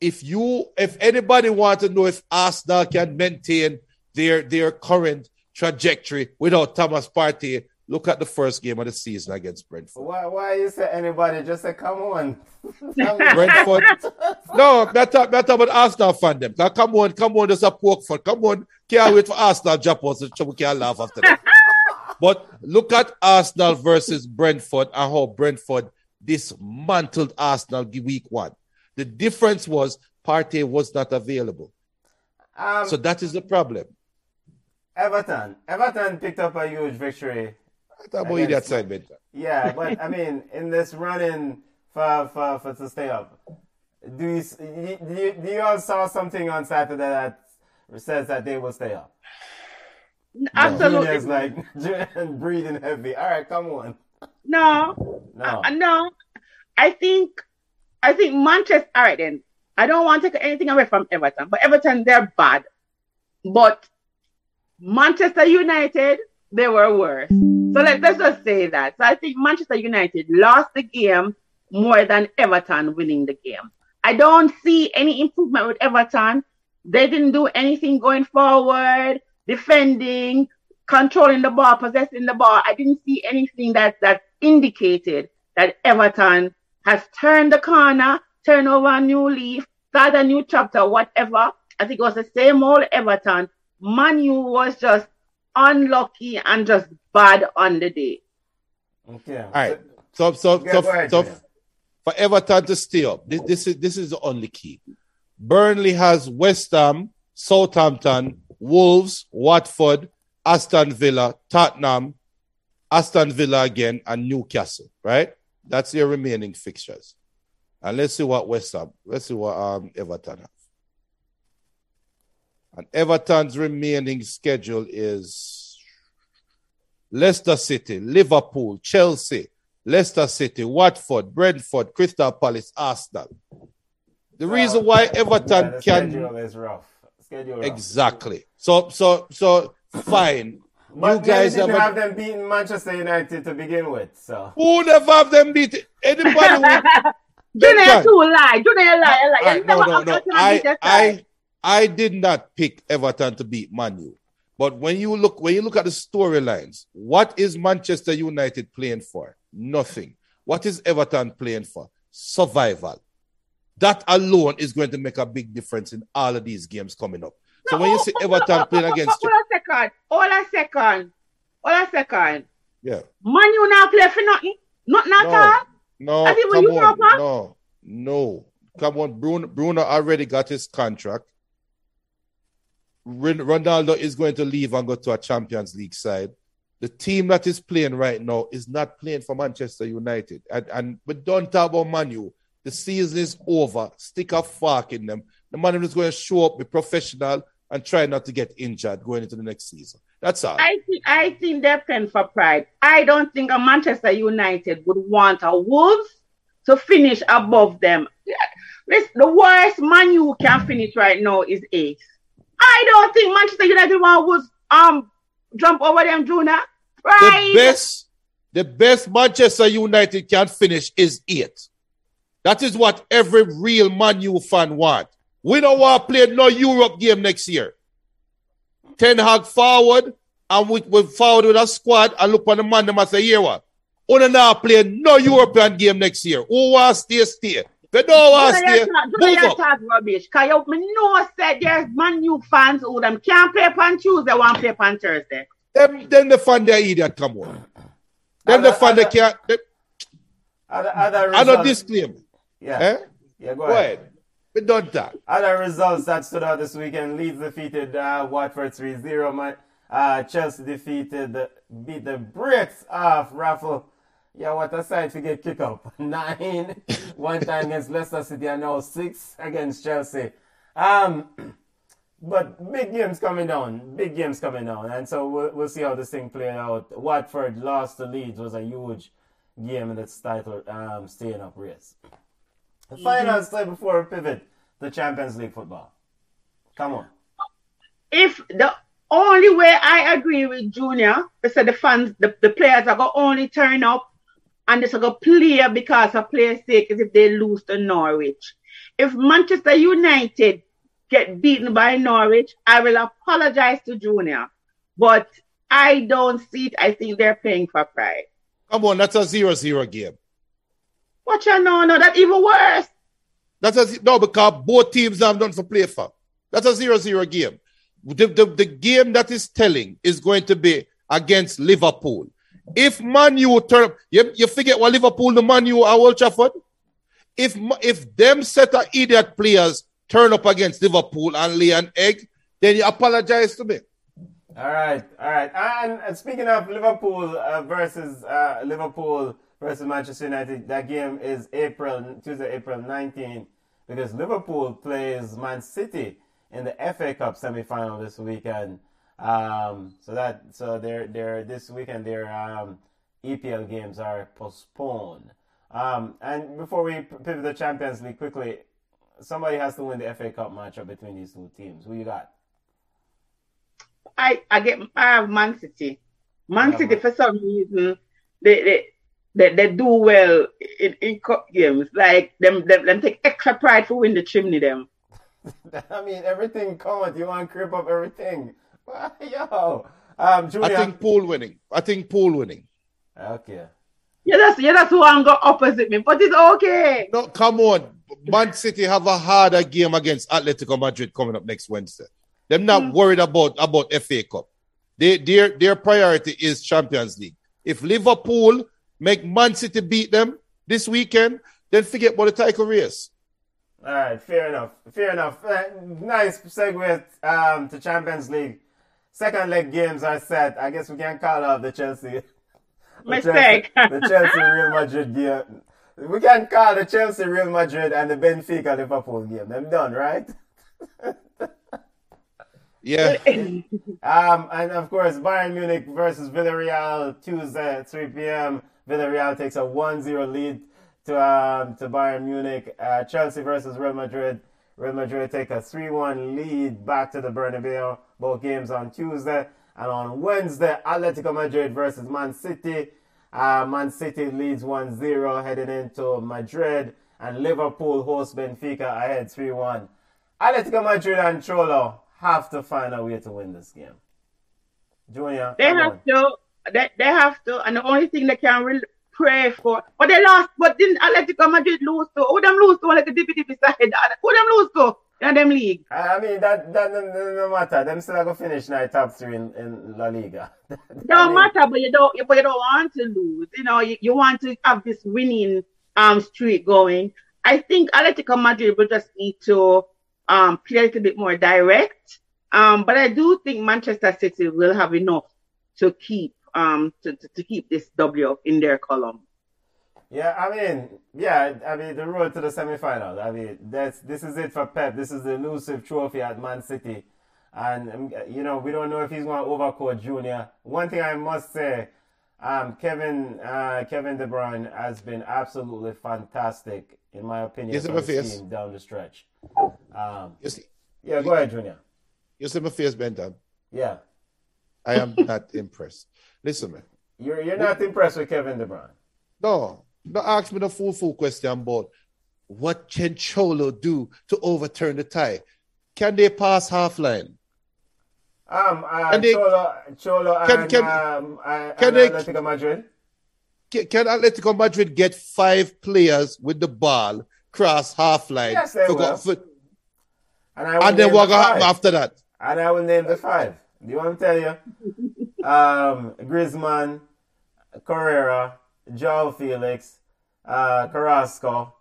if you, if anybody wants to know if Arsenal can maintain their their current trajectory without Thomas Partey, look at the first game of the season against Brentford. Why? Why you say anybody? Just say, come on, Brentford. No, not talk, not talk about Arsenal fan them. Now, come on, come on, there's a poke for. Come on, can't wait for Arsenal Japan, so we can't laugh after that. But look at Arsenal versus Brentford and how Brentford dismantled Arsenal week one. The difference was Partey was not available. Um, so that is the problem. Everton. Everton picked up a huge victory. I thought about that side, man. Yeah, but I mean, in this running for for for to stay up, do you do you, do you all saw something on Saturday that says that they will stay up? No. Absolutely. Junior's like breathing heavy. All right, come on. No, no, uh, no. I think, I think Manchester. All right, then. I don't want to take anything away from Everton, but Everton, they're bad. But Manchester United, they were worse. So let, let's just say that. So I think Manchester United lost the game more than Everton winning the game. I don't see any improvement with Everton. They didn't do anything going forward, defending, controlling the ball, possessing the ball. I didn't see anything that, that indicated that Everton has turned the corner, turned over a new leaf, started a new chapter, whatever. I think it was the same old Everton. Manu was just unlucky and just bad on the day. Okay. All right. So, so, yeah, so, ahead, so yeah. for Everton to stay up, this, this is this is the only key. Burnley has West Ham, Southampton, Wolves, Watford, Aston Villa, Tottenham, Aston Villa again, and Newcastle. Right? That's their remaining fixtures. And let's see what West Ham. Let's see what um, Everton have. And Everton's remaining schedule is Leicester City, Liverpool, Chelsea, Leicester City, Watford, Brentford, Crystal Palace, Arsenal. The oh, reason why Everton yeah, can schedule is rough. Schedule rough. Exactly. So so so fine. But you guys didn't have a... them beating Manchester United to begin with. So who never have them beating anybody? Junior too lie. Junior lie. lie. I, no, no, no. I, I I did not pick Everton to beat Man U. But when you look when you look at the storylines, what is Manchester United playing for? Nothing. What is Everton playing for? Survival. That alone is going to make a big difference in all of these games coming up. So no, when you see Everton playing oh, oh, against... Hold a second. Hold a second. Hold a second. Yeah. Man U not play for nothing? Nothing at all? No. No, come on. No. No. Come on. Bruno, Bruno already got his contract. Ronaldo is going to leave and go to a Champions League side. The team that is playing right now is not playing for Manchester United. And, and but don't talk about Man U. The season is over. Stick a fork in them. The man is going to show up, be professional, and try not to get injured going into the next season. That's all. I think I think they're playing for pride. I don't think a Manchester United would want a Wolves to finish above them. Listen, the worst Man U can finish right now is eighth. I don't think Manchester United one would um jump over them, Junior. Right. The best, the best Manchester United can finish is eight. That is what every real Man U fan want. We don't want to play no Europe game next year. Ten Hag forward, and we we forward with a squad and look on the man them and say, here what? We don't want to play no European game next year. Who wants to stay, stay? They don't want to stay. Move up. Talk rubbish. Because you know said there's Man U fans who them can't play on Tuesday, won't play on Thursday. Them, them the fan they're idiot come on. Them the fan they can't. Other disclaimer. Yeah. Eh? Yeah, go, go ahead. ahead. We don't talk. Other results that stood out this weekend. Leeds defeated uh, Watford three zero. Uh, Chelsea defeated, beat the bricks off Raffle. Yeah, what a side to get kicked up. Nine, one time against Leicester City, and now six against Chelsea. Um, but big games coming down, big games coming down, and so we'll, we'll see how this thing plays out. Watford lost to Leeds, was a huge game in its title, um, staying up race. The finals play before a pivot to Champions League football. Come on. If the only way I agree with Junior is that the fans, the, the players are going to only turn up. And they're going to play because of play's sake, as if they lose to Norwich. If Manchester United get beaten by Norwich, I will apologize to Junior. But I don't see it. I think they're paying for pride. Come on, that's a zero-zero game. What you know? No, that's even worse. That's a, no, because both teams have done to play for. That's a zero-zero game. The, the, the game that is telling is going to be against Liverpool. If Man U turn up, you, you forget what Liverpool, the Man U are Old Trafford? If, if them set of idiot players turn up against Liverpool and lay an egg, then you apologize to me. All right, all right. And speaking of Liverpool uh, versus uh, Liverpool versus Manchester United, that game is April Tuesday, April nineteenth, because Liverpool plays Man City in the F A Cup semi-final this weekend. Um, so that so they're they're this weekend their um, E P L games are postponed. Um, and before we pivot the Champions League quickly, somebody has to win the F A Cup matchup between these two teams. Who you got? I, I get I have Man City. Man yeah, City man. For some reason they they, they, they do well in, in cup games. Like them, them them take extra pride for win the chimney them. I mean everything counts. You want to creep up everything. Yo, um, Julia. I think Paul winning. I think Paul winning. Okay. Yeah, that's yeah, that's who I'm going opposite me, but it's okay. No, come on. Man City have a harder game against Atletico Madrid coming up next Wednesday. They're not mm. worried about, about F A Cup. They, their, their priority is Champions League. If Liverpool make Man City beat them this weekend, then forget about the title race. All right, fair enough. Fair enough. Uh, nice segue um, to Champions League. Second leg games are set. I guess we can call out the Chelsea. Mistake. The Chelsea, the Chelsea Real Madrid game. We can call the Chelsea Real Madrid and the Benfica Liverpool game. Them done, right? Yeah. um, and of course, Bayern Munich versus Villarreal Tuesday at three p.m. Villarreal takes a one-zero lead to um, to Bayern Munich. Uh, Chelsea versus Real Madrid. Real Madrid take a three-one lead back to the Bernabeu. Both games on Tuesday. And on Wednesday, Atletico Madrid versus Man City. Uh, Man City leads one-zero heading into Madrid. And Liverpool hosts Benfica ahead three-one. Atletico Madrid and Cholo have to find a way to win this game. Junior, they have on. to. They, they have to. And the only thing they can really pray for. But they lost. But didn't Atletico Madrid lose to? Who them lose to? Like the D P D P side. Who them lose to? In them league. I mean, that that no matter. Them still gonna finish now top three in, in La Liga. Don't matter, but you don't. But you don't want to lose. You know, you, you want to have this winning um streak going. I think Atletico Madrid will just need to. Um, play a little bit more direct. Um, but I do think Manchester City will have enough to keep um to, to, to keep this W in their column. Yeah, I mean, yeah, I mean the road to the semi-final. I mean, that's this is it for Pep. This is the elusive trophy at Man City. And you know, we don't know if he's gonna overcoat Junior. One thing I must say, um Kevin uh, Kevin De Bruyne has been absolutely fantastic, in my opinion, for his team down the stretch. Um, see, yeah, go you, ahead, Junior. You see my face, Benton? Yeah. I am not impressed. Listen, man. You're, you're not what, impressed with Kevin De Bruyne? No. No, ask me the full, full question about what can Cholo do to overturn the tie? Can they pass half-line? Um, uh, can they, Cholo, Cholo can, and, can, um, uh, can and Atletico they, Madrid? Can, can Atletico Madrid get five players with the ball cross half-line? Yes, they will. For, And, I and then what going to happen after that? And I will name the five. Do you want me to tell you? um, Griezmann, Correa, Joao Felix, uh, Carrasco,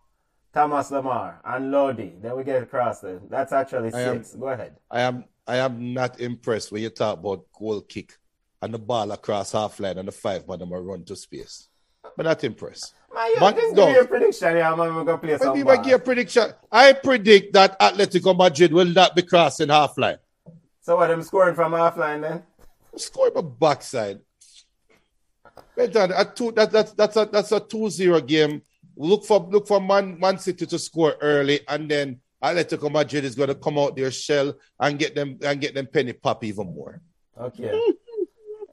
Thomas Lemar, and Lodi. Then we get across there. That's actually six. Am, Go ahead. I am I am not impressed when you talk about goal kick and the ball across half line and the five man them are run to space. But not impressed. Man, you Man, just no. give your prediction. Yeah, man, we're going to play some ball. Give a prediction. I predict that Atletico Madrid will not be crossing half-line. So what, I'm scoring from half-line then? I'm scoring from backside. That, that, that's, a, that's a two-zero game. Look for look for Man, Man City to score early, and then Atletico Madrid is going to come out their shell and get them and get them penny pop even more. Okay.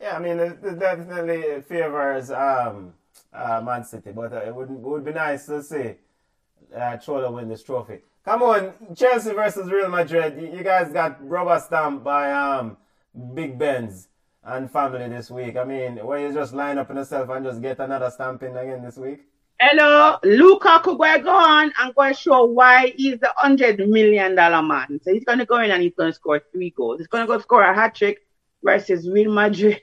Yeah, I mean, it definitely favors... Um, Uh, Man City, but uh, it would, it would be nice to see uh, Cholo win this trophy. Come on, Chelsea versus Real Madrid. You, you guys got rubber stamped by um, Big Benz and family this week. I mean, where you just line up on yourself and just get another stamping again this week? Hello, Lukaku going on and going to show why he's the one hundred million dollar man. So he's going to go in and he's going to score three goals. He's going to go score a hat-trick versus Real Madrid.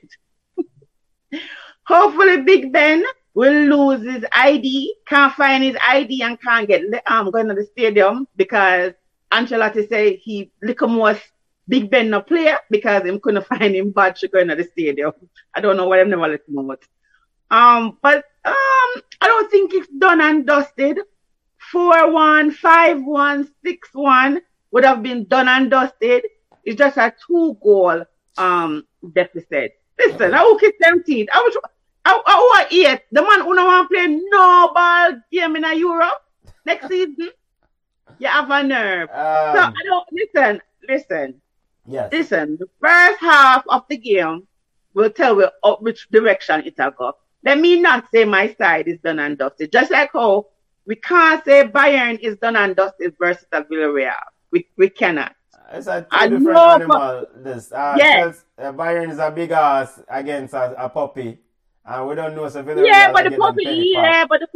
Hopefully, Big Ben will lose his I D, can't find his I D and can't get um, going to the stadium because Ancelotti said he Lickamore Big Ben no player because him couldn't find him bad to go to the stadium. I don't know what I'm never let him out. Um, but um, I don't think it's done and dusted. four one, five one, six one would have been done and dusted. It's just a two-goal um, deficit. Listen, I will kiss them teeth. I was, I, I was eight. The man who don't want to play no ball game in Europe next season, you have a nerve. Um, so I don't listen, listen, yes. listen. The first half of the game will tell you which direction it will go. Let me not say my side is done and dusted. Just like how we can't say Bayern is done and dusted versus Villarreal. We we cannot. It's a two different know, animal. This uh, yes. Chelsea, uh, Bayern is a big ass against a, a puppy, and uh, we don't know so yeah, but the puppy, yeah, but the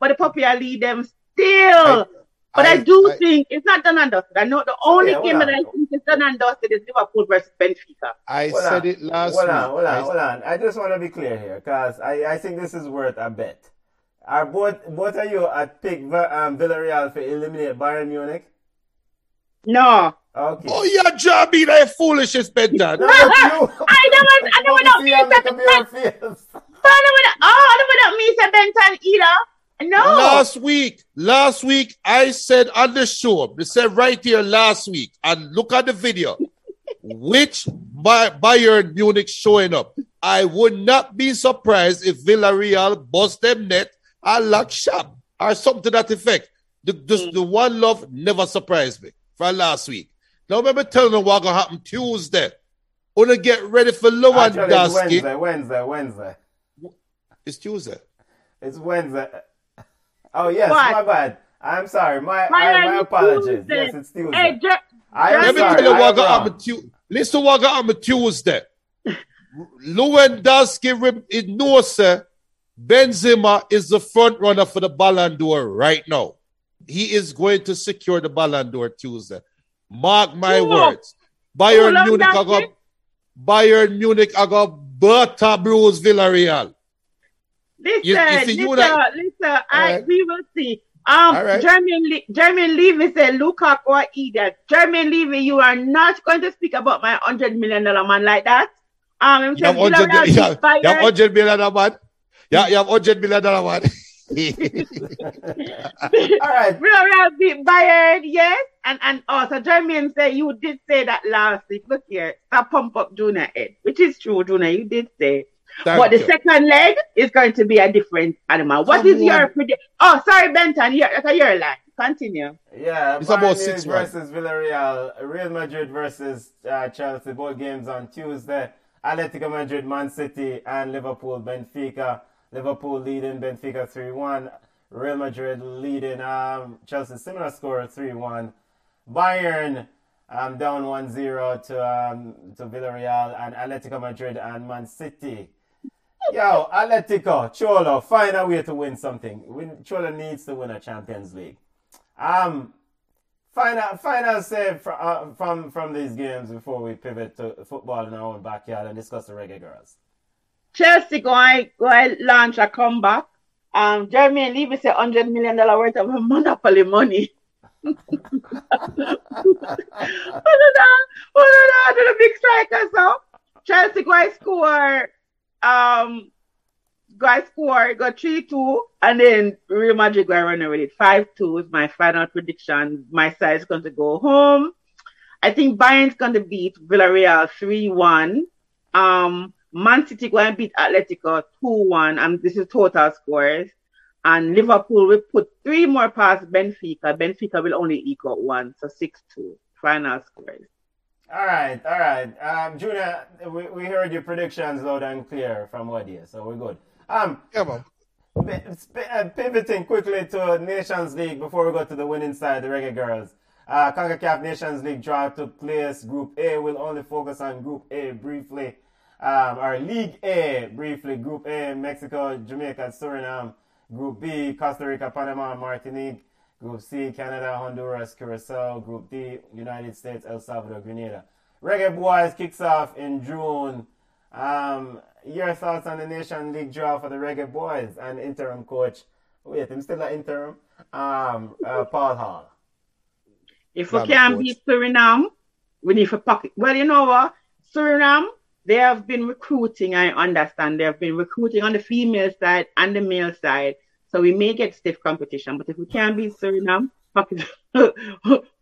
but the puppy, I lead them still. I, but I, I do I, think it's not done and dusted. I know the only yeah, game that I think is done and dusted is Liverpool versus Benfica. I hold said on. it last hold week. On, hold I on, hold on. I just want to be clear here because I, I think this is worth a bet. Are both both of you at pick um, Villarreal for eliminate Bayern Munich? No. Okay. Oh, yeah, Jabby, that foolishest bet, Dad. I never, I never don't mean that. I never don't mean that either. No. Last week, last week, I said on the show, they said right here last week, and look at the video, which Bayern Munich showing up. I would not be surprised if Villarreal bust them net and lock shop or something to that effect. The, the, mm. the one love never surprised me from last week. Now remember telling them what's going to happen Tuesday. Wanna get ready for Lewandowski. Wednesday, Wednesday, Wednesday. It's Tuesday. It's Wednesday. Oh, yes, what? my bad. I'm sorry. My my, my apologies. Tuesday. Yes, it's Tuesday. Hey, just, I am let sorry. me tell you what's going to happen Tuesday. Listen to what's going to happen Tuesday. Lewandowski is no, sir. Benzema is the front runner for the Ballon d'Or right now. He is going to secure the Ballon d'Or Tuesday. Mark my Ooh. words. Bayern Ooh, Munich are going Bayern Munich are going to butter bruise Villarreal. Listen, you, you see, listen, like, listen. I, right. We will see. Um, right. German, Le- German Levy said, Lukaku or idiot. German Levy, you are not going to speak about my one hundred million dollar man like that. Um, I'm you, have one hundred, you, have, you have one hundred million dollar man. Yeah, you have one hundred million dollar man. All right, Real Real beat Bayern, yes, and and also Jermaine said you did say that last week. Look here, I pump up Junior Ed, which is true, Junior. You did say, Thank but you. the second leg is going to be a different animal. What Come is on. your prediction? Oh, sorry, Benton, you're your line. Continue. Yeah, it's Bayern about six versus Villarreal, Real Madrid versus uh, Chelsea. Both games on Tuesday. Atletico Madrid, Man City, and Liverpool, Benfica. Liverpool leading Benfica three one. Real Madrid leading um, Chelsea. Similar score three one. Bayern um, down one zero to um, to Villarreal. And Atletico Madrid and Man City. Yo, Atletico, Cholo, find a way to win something. Win, Cholo needs to win a Champions League. Um, find out, find out save from, uh, from, from these games before we pivot to football in our own backyard and discuss the Reggae Girls. Chelsea going to launch a comeback. Um, Jeremy Levy said one hundred million dollars worth of monopoly money. What did I do? The big strikers now. Chelsea going to score, um, going to score, got three two, and then Real Madrid going to run away with it. five two is my final prediction. My side is going to go home. I think Bayern's going to beat Villarreal three one. Um, Man City going to beat Atletico two one, and this is total scores. And Liverpool will put three more past Benfica. Benfica will only equal one, so six two. Final scores. All right, all right. Um, Juna, we, we heard your predictions loud and clear from Wadia, so we're good. Um, yeah, Pivoting quickly to Nations League before we go to the winning side, the Reggae Girls. Uh, CONCACAF Nations League draw took place. Group A, will only focus on Group A briefly, um, or League A briefly. Group A, Mexico, Jamaica, Suriname. Group B, Costa Rica, Panama, Martinique. Group C, Canada, Honduras, Curacao. Group D, United States, El Salvador, Grenada. Reggae Boys kicks off in June. Um, your thoughts on the Nation League draw for the Reggae Boys and interim coach? Wait, I'm still an interim. Um, uh, Paul Hall. If we Lab can't coach. beat Suriname, we need to pocket. Well, you know what? Suriname, they have been recruiting, I understand. They have been recruiting on the female side and the male side. So we may get stiff competition. But if we can't beat Suriname, pocket up,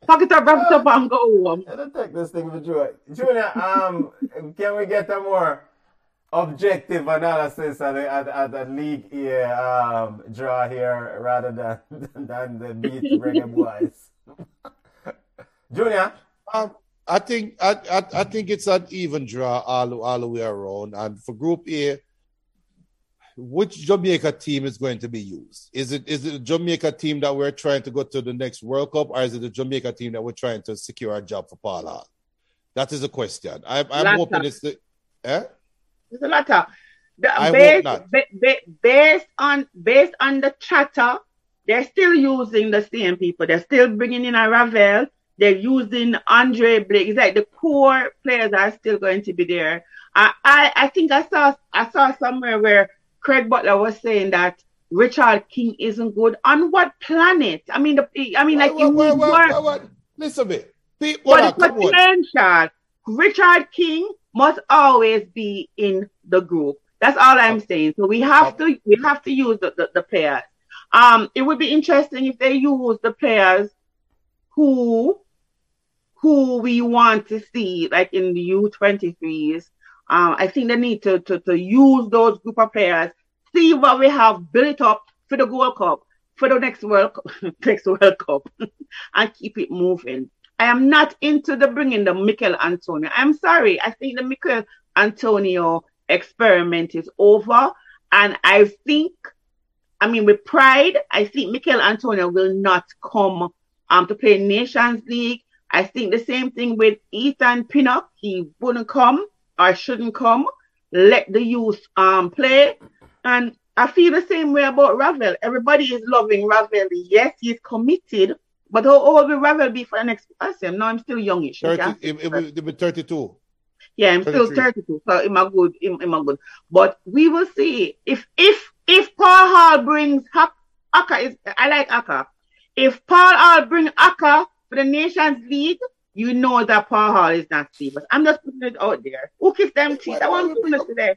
pocket up, wrap it up, and go home. I don't take this thing for Junior. Junior, um, can we get a more objective analysis at the, at, at the league yeah, um, draw here rather than, than the beat Reggae Boys? Junior, um, I think I, I I think it's an even draw all all the way around. And for Group A, which Jamaica team is going to be used? Is it is it the Jamaica team that we're trying to go to the next World Cup, or is it the Jamaica team that we're trying to secure a job for Paul Hall? That is the question. I, I'm Lata. hoping it's the. Eh? It's a latter. I based, hope not. Ba- based on based on the chatter, they're still using the same people. They're still bringing in a Ravel. They're using Andre Blake. It's like the core players are still going to be there. I, I, I think I saw I saw somewhere where Craig Butler was saying that Richard King isn't good. On what planet? I mean, the, I mean, like what, what, what, what, what, what? Listen to me. People but the potential, Richard King must always be in the group. That's all I'm okay. saying. So we have okay. to we have to use the, the, the players. Um, it would be interesting if they use the players who. who we want to see, like in the U twenty-threes. Um, I think they need to, to, to use those group of players, see what we have built up for the Gold Cup, for the next World Cup, next World Cup, and keep it moving. I am not into the bringing the Mikel Antonio. I'm sorry. I think the Mikel Antonio experiment is over. And I think, I mean, with pride, I think Mikel Antonio will not come um, to play Nations League. I think the same thing with Ethan Pinnock. He wouldn't come or shouldn't come. Let the youth um, play. And I feel the same way about Ravel. Everybody is loving Ravel. Yes, he's committed. But how old will Ravel be for the next person? No, I'm still youngish. thirty, it, it, it, it, thirty-two. Yeah, I'm thirty-three. Still thirty-two. So I'm a good. I'm a good. But we will see. If if if Paul Hall brings Akka, is, I like Akka. If Paul Hall brings Akka, for the Nations League, you know that Paul Hall is not Steve. I'm just putting it out there. Who kissed them teeth? I want to put it today.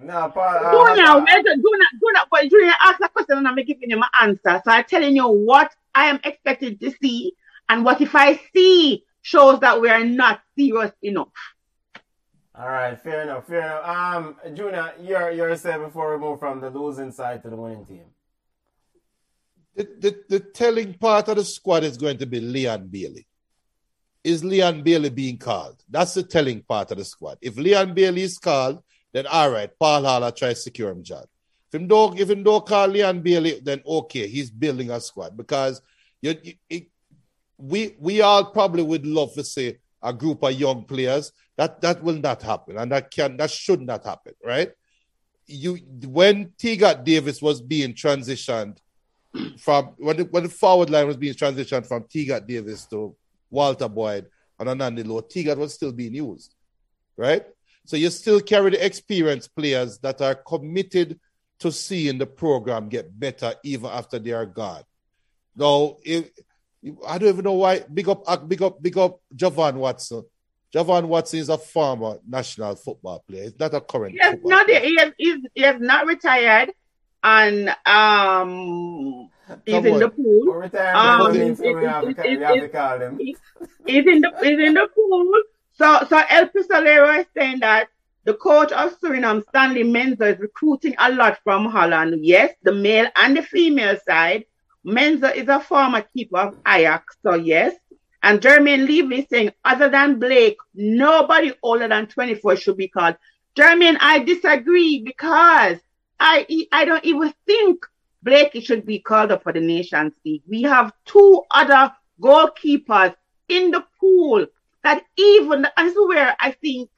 No, Paul Hall. Do now, do not, do not. But Junior asked a question and I'm giving him an answer. So I'm telling you what I am expected to see, and what if I see shows that we are not serious enough. All right, fair enough, fair enough. Um, Junior, you're you're saying before we move from the losing side to the winning team. The, the, the telling part of the squad is going to be Leon Bailey. Is Leon Bailey being called? That's the telling part of the squad. If Leon Bailey is called, then all right, Paul Hall try to secure him job. If him don't, if him don't call Leon Bailey, then okay, he's building a squad because you, you, it, we we all probably would love to say a group of young players. That that will not happen, and that can that should not happen, right? You when Teagat Davis was being transitioned. From when the, when the forward line was being transitioned from Teagat Davis to Walter Boyd and Anandi Lowe, Teagat was still being used, right? So you still carry the experienced players that are committed to seeing the program get better even after they are gone. Now, if, I don't even know why. Big up, big up, big up Javon Watson. Javon Watson is a former national football player. It's not a current. Yes, no, he has, he's, he has not retired. And um, he's in, in the pool. Um, he's in the he's in the pool. So so El Pistolero is saying that the coach of Suriname, Stanley Mensah, is recruiting a lot from Holland. Yes, the male and the female side. Mensah is a former keeper of Ajax, so yes. And Jermaine Levy saying, other than Blake, nobody older than twenty-four should be called. Jermaine, I disagree because I I don't even think Blakey should be called up for the Nations League. We have two other goalkeepers in the pool that even, I swear, I think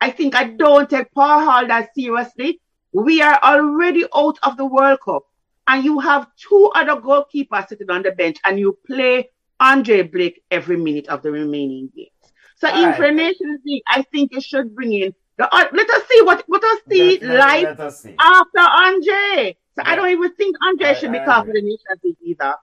I think I don't take Paul Hall that seriously. We are already out of the World Cup, and you have two other goalkeepers sitting on the bench, and you play Andre Blake every minute of the remaining games. So all in right. For Nations League, I think you should bring in the, uh, let us see what let us see let, life let us see. After Andre. So yeah. I don't even think Andre I, should be called for the Nations League either.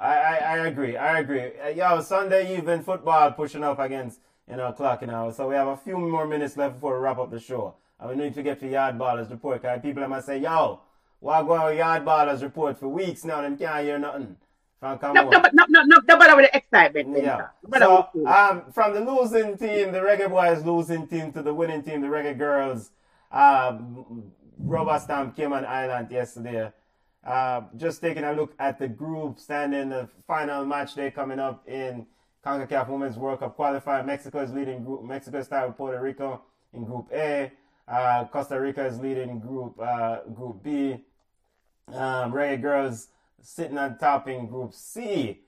I, I, I agree. I agree. Uh, yo, Sunday evening football pushing up against you know clock you know. So we have a few more minutes left before we wrap up the show. And we need to get to Yard Ballers report. Cause people might say, yo, why go on Yard Ballers report for weeks now? Them can't hear nothing. From no, no, no, no, no, no bother with the excitement. Yeah. So, um, from the losing team, the Reggae Boys losing team, to the winning team, the Reggae Girls, um, Rubber Stamp came on island yesterday. Uh, just taking a look at the group standing, the final match day coming up in CONCACAF Women's World Cup qualifier. Mexico is leading group. Mexico is tied with Puerto Rico in Group A. Uh, Costa Rica is leading Group uh, Group B. Um, Reggae Girls sitting on top in Group C,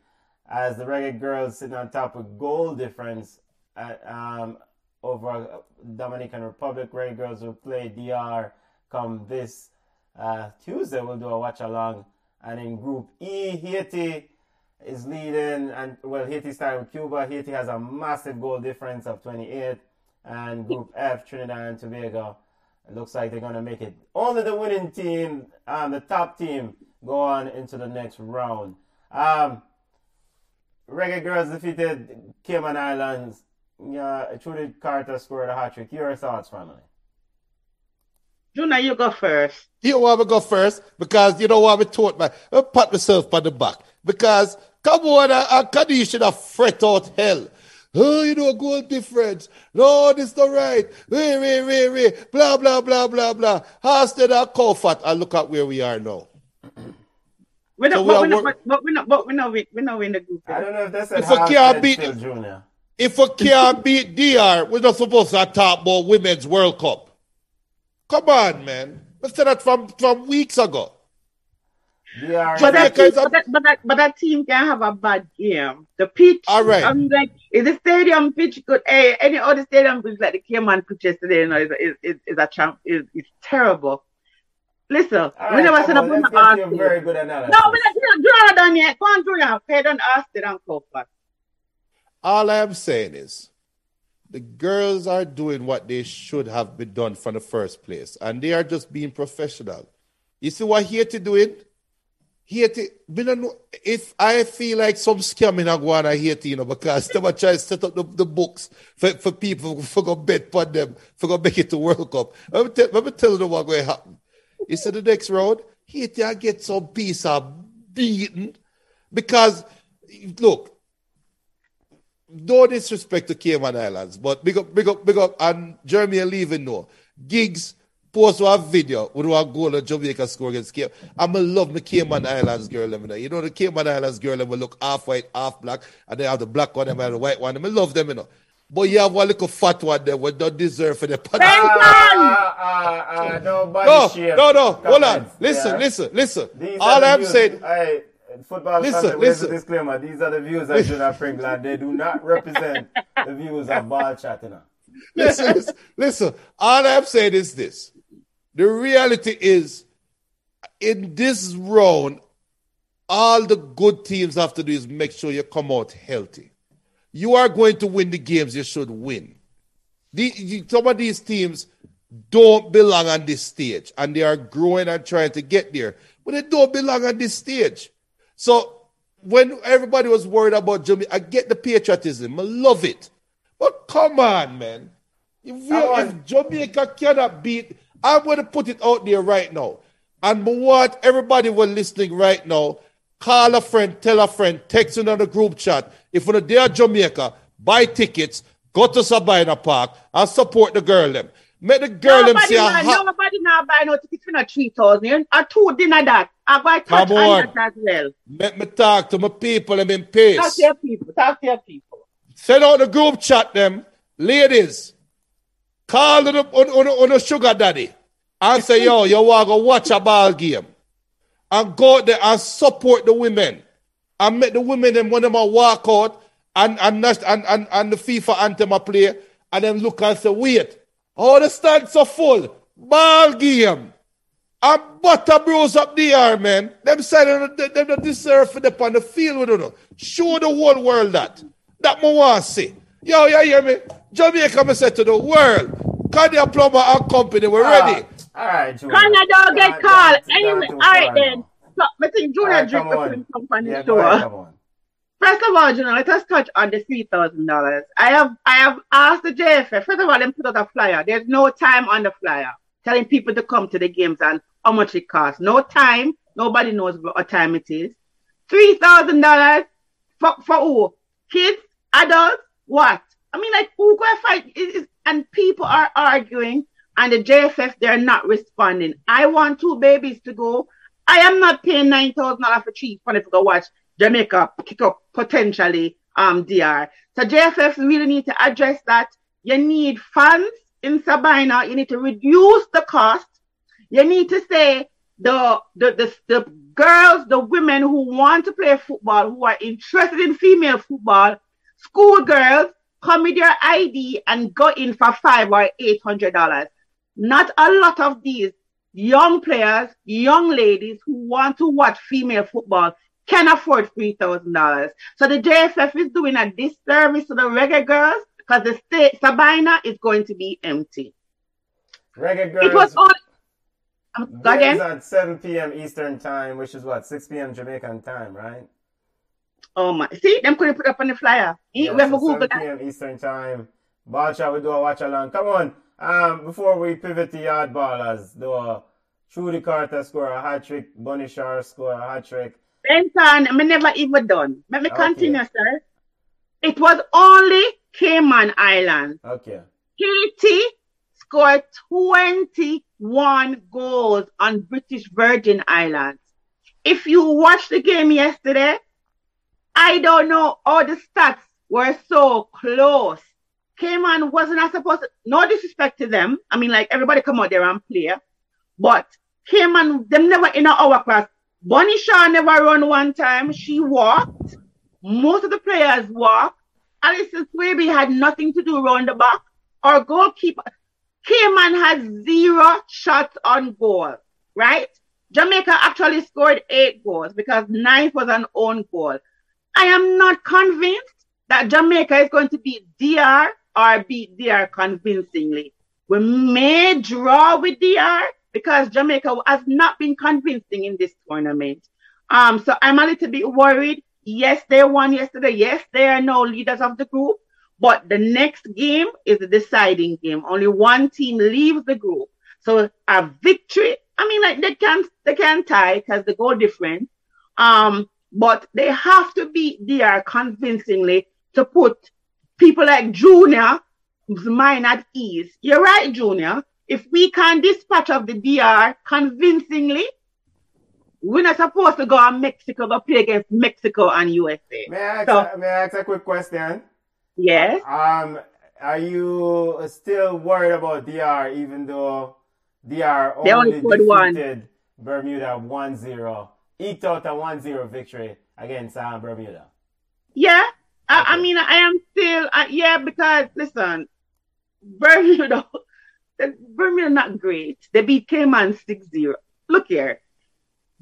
as the Reggae Girls sitting on top with goal difference at, um, over Dominican Republic. Reggae Girls will play D R come this uh, Tuesday. We'll do a watch along. And in Group E, Haiti is leading, and well, Haiti started with Cuba. Haiti has a massive goal difference of twenty-eight. And Group F, Trinidad and Tobago. It looks like they're going to make it. Only the winning team, um, the top team, go on into the next round. Um, Reggae Girls defeated Cayman Islands. Yeah, Trudy Carter scored a hat-trick. Your thoughts, family? Junior, you go first. You want me to go first? Because you don't want me to taught my... I'll pat myself on the back. Because, come on, uh, Kadi should have fret out hell. Oh, you know, goal difference. No, this is not right. Wee, wee, wee, wee. Blah, blah, blah, blah, blah. Hasted our comfort. And look at where we are now. We so we we but we not, but we not, we not in the group. I don't know if that's a if we can't beat Junior. If we can't beat D R, we're not supposed to talk about Women's World Cup. Come on, man. We said that from, from weeks ago. Yeah, but, that team, but, that, but, that, but that team can have a bad game. The pitch, all right. I'm like, is the stadium pitch good? Hey, any other stadium pitch like the Cayman pitch yesterday, you know, is is is, is a champ. Is it's terrible. Listen, right, we never said about Arsenal. Very good analysis. No, we don't draw down yet. Go on, draw. Pay down Arsenal and Copa. All I am saying is, the girls are doing what they should have been done from the first place, and they are just being professional. You see what Haiti doing? Haiti, we don't know if I feel like some scamming are going on Haiti, you know, because they were trying to set up the, the books for, for people for go bet on them, for go make it to World Cup. Let me tell, let me tell them what's going to happen. Instead of the next round, Haiti I get some piece of beaten. Because, look, no disrespect to Cayman Islands, but big up, big up, big up, and Jeremy and leaving now. Giggs post a video with our goal of Jamaica score against Cayman. I'm going to love the Cayman Islands girl. You know, the Cayman Islands girl will look half white, half black, and they have the black one and the white one. I love them, you know. But you have one little fat one there what don't deserve for the party. Ah, ah, ah, no, share no, no. Comments. Hold on. Listen, yeah. listen, listen. These All I'm views. saying... I, football listen, listen. Disclaimer. These are the views I should have bring. They do not represent the views of Ball Chatina. Listen, listen, listen. All I'm saying is this. The reality is, in this round, all the good teams have to do is make sure you come out healthy. You are going to win the games you should win. The, you, some of these teams don't belong on this stage, and they are growing and trying to get there, but they don't belong on this stage. So when everybody was worried about Jamaica, I get the patriotism. I love it. But come on, man. If, we, if Jamaica cannot beat, I'm going to put it out there right now. And what everybody were listening right now, call a friend, tell a friend, text in on the group chat. If you're there in Jamaica, buy tickets, go to Sabina Park, and support the girl them. Make the girl nobody them say... Man, ha- nobody now buy no tickets for three thousand dollars. Or two dinner that. I buy touch and that as well. Let me talk to my people and in peace. Talk to your people. Talk to your people. Send out the group chat them. Ladies, call on the, on, on, on the sugar daddy. and say, yo, you want to watch a ball game and go out there and support the women and make the women them when them a walk out and, and, and, and, and the FIFA anthem a play and then look and say, wait, all the stands are full. Ball game. And butter bros up there, man. Them said they don't deserve for the on the field with them. Show the whole world that. That me want to see. Yo, you hear me? Jamaica me said to the world, Canada Plumber and Company, we're ah, ready. All right, Junior. Canada don't get called. Anyway, all right then. So, I think Junior right, drink the company yeah, store. Ahead, first of all, Junior, let us touch on the three thousand dollars. I have I have asked the J F F. First of all, them put out a flyer. There's no time on the flyer. Telling people to come to the games and how much it costs. No time. Nobody knows what time it is. three thousand dollars for, for who? Kids? Adults? What? I mean, like, who going to fight? It is, and people are arguing, and the J F F, they're not responding. I want two babies to go. I am not paying nine thousand dollars for cheap money to go watch Jamaica kick up potentially um, D R. So J F F really need to address that. You need funds. In Sabina, you need to reduce the cost. You need to say the, the the the girls, the women who want to play football, who are interested in female football, school girls, come with your I D and go in for five or eight hundred dollars. Not a lot of these young players, young ladies who want to watch female football can afford three thousand dollars. So the J F F is doing a disservice to the reggae girls. Because the state, Sabina, is going to be empty. Reggae girls. It was all. Um, again? At seven p.m. Eastern time, which is what? six p.m. Jamaican time, right? Oh, my. See, them couldn't put up on the flyer. Yeah, we have a seven p.m. Eastern time. Balcha, we do a watch along. Come on. Um, before we pivot to yard ballers, do a Trudy Carter score a hat trick, Bonnie Shar score a hat trick. Benton, I'm never even done. Let me continue, okay. Sir. It was only Cayman Islands. Okay. Haiti scored twenty-one goals on British Virgin Islands. If you watched the game yesterday, I don't know. All the stats were so close. Cayman wasn't supposed to, no disrespect to them. I mean, like, everybody come out there and play. But Cayman, them never in our class. Bonnie Shaw never run one time. She walked. Most of the players walked. Alison Swaby had nothing to do round the back. Our goalkeeper, Cayman has zero shots on goal, right? Jamaica actually scored eight goals because ninth was an own goal. I am not convinced that Jamaica is going to beat D R or beat D R convincingly. We may draw with D R because Jamaica has not been convincing in this tournament. Um, so I'm a little bit worried. Yes, they won yesterday. Yes, they are now leaders of the group. But the next game is the deciding game. Only one team leaves the group. So a victory, I mean, like, they can't they can tie because the goal difference. Um, but they have to beat D R convincingly to put people like Junior's mind at ease. You're right, Junior. If we can dispatch of the D R convincingly, we're not supposed to go on Mexico, go play against Mexico and U S A. May I ask, so, may I ask a quick question? Yes. Um, are you still worried about D R, even though D R only, only defeated one. Bermuda one zero, eked out a one zero victory against uh, Bermuda? Yeah. Okay. I, I mean, I am still, uh, yeah, because, listen, Bermuda, Bermuda not great. They beat Cayman six zero. Look here.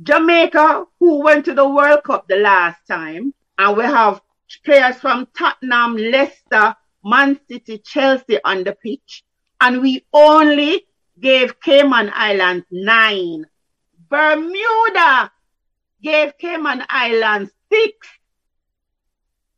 Jamaica, who went to the World Cup the last time, and we have players from Tottenham, Leicester, Man City, Chelsea on the pitch, and we only gave Cayman Islands nine. Bermuda gave Cayman Islands six.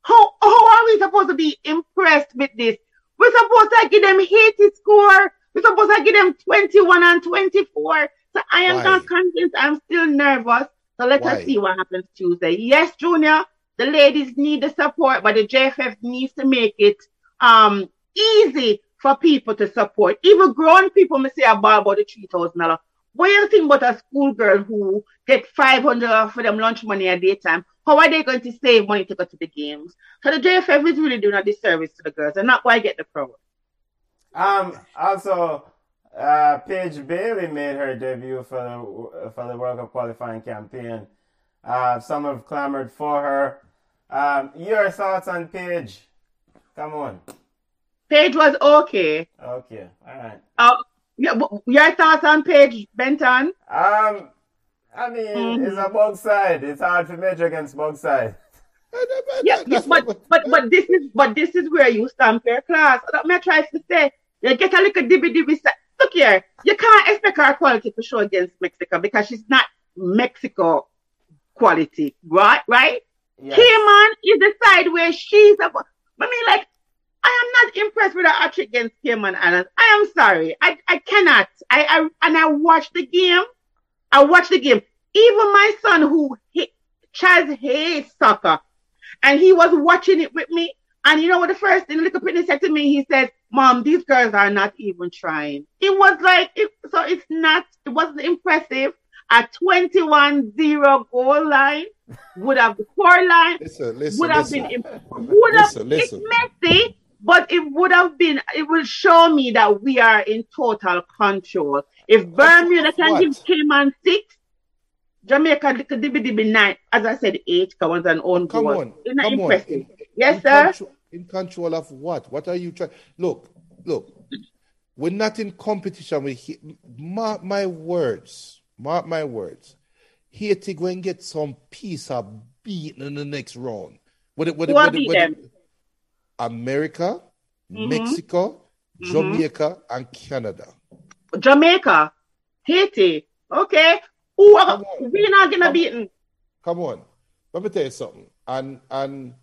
How, how are we supposed to be impressed with this? We're supposed to give them Haiti score. We're supposed to give them twenty-one and twenty-four. So I am Why? not convinced. I'm still nervous. So let Why? us see what happens Tuesday. Yes, Junior, the ladies need the support, but the J F F needs to make it um easy for people to support. Even grown people may say about the three thousand dollars. What do you think about a schoolgirl who gets five hundred dollars for them lunch money at daytime? How are they going to save money to go to the games? So the J F F is really doing a disservice to the girls, and not why I get the crowd. Um. Also, Uh, Paige Bailey made her debut for the for the World Cup qualifying campaign. Uh, some have clamored for her. Um, your thoughts on Paige? Come on. Paige was okay. Okay, all right. Uh, your thoughts on Paige, Benton? Um, I mean, mm-hmm. it's a bug side. It's hard to measure against bug side. Yeah, but but but this is but this is where you stamp your class. I tries to say you get a little dibby dibby. Look here, you can't expect her quality to show against Mexico because she's not Mexico quality, right? Right? Yes. Cayman is the side where she's. A, I mean, like, I am not impressed with her actually against Cayman Islands. I am sorry, I I cannot. I, I and I watched the game. I watched the game. Even my son, who hate, Chaz hates soccer, and he was watching it with me. And you know what? The first thing little Pitney said to me, he said, "Mom, these girls are not even trying." It was like, it, so it's not, it wasn't impressive. A twenty-one zero goal line would have, the score line listen, listen, would have listen. been, would listen, have, listen. It's messy, but it would have been, it will show me that we are in total control. If Bermuda can give Cayman six, Jamaica could be nine, as I said, eight, because one's an own goal. Come on, it's not come impressive. On. In, yes, in sir. Control, in control of what? What are you trying? Look, look, we're not in competition. We he- mark my words, mark my words. Haiti go and get some piece of beaten in the next round. What? What? What? America, mm-hmm. Mexico, mm-hmm. Jamaica, and Canada. Jamaica, Haiti. Okay. Ooh, we're not gonna come, beaten. Come on, let me tell you something. And and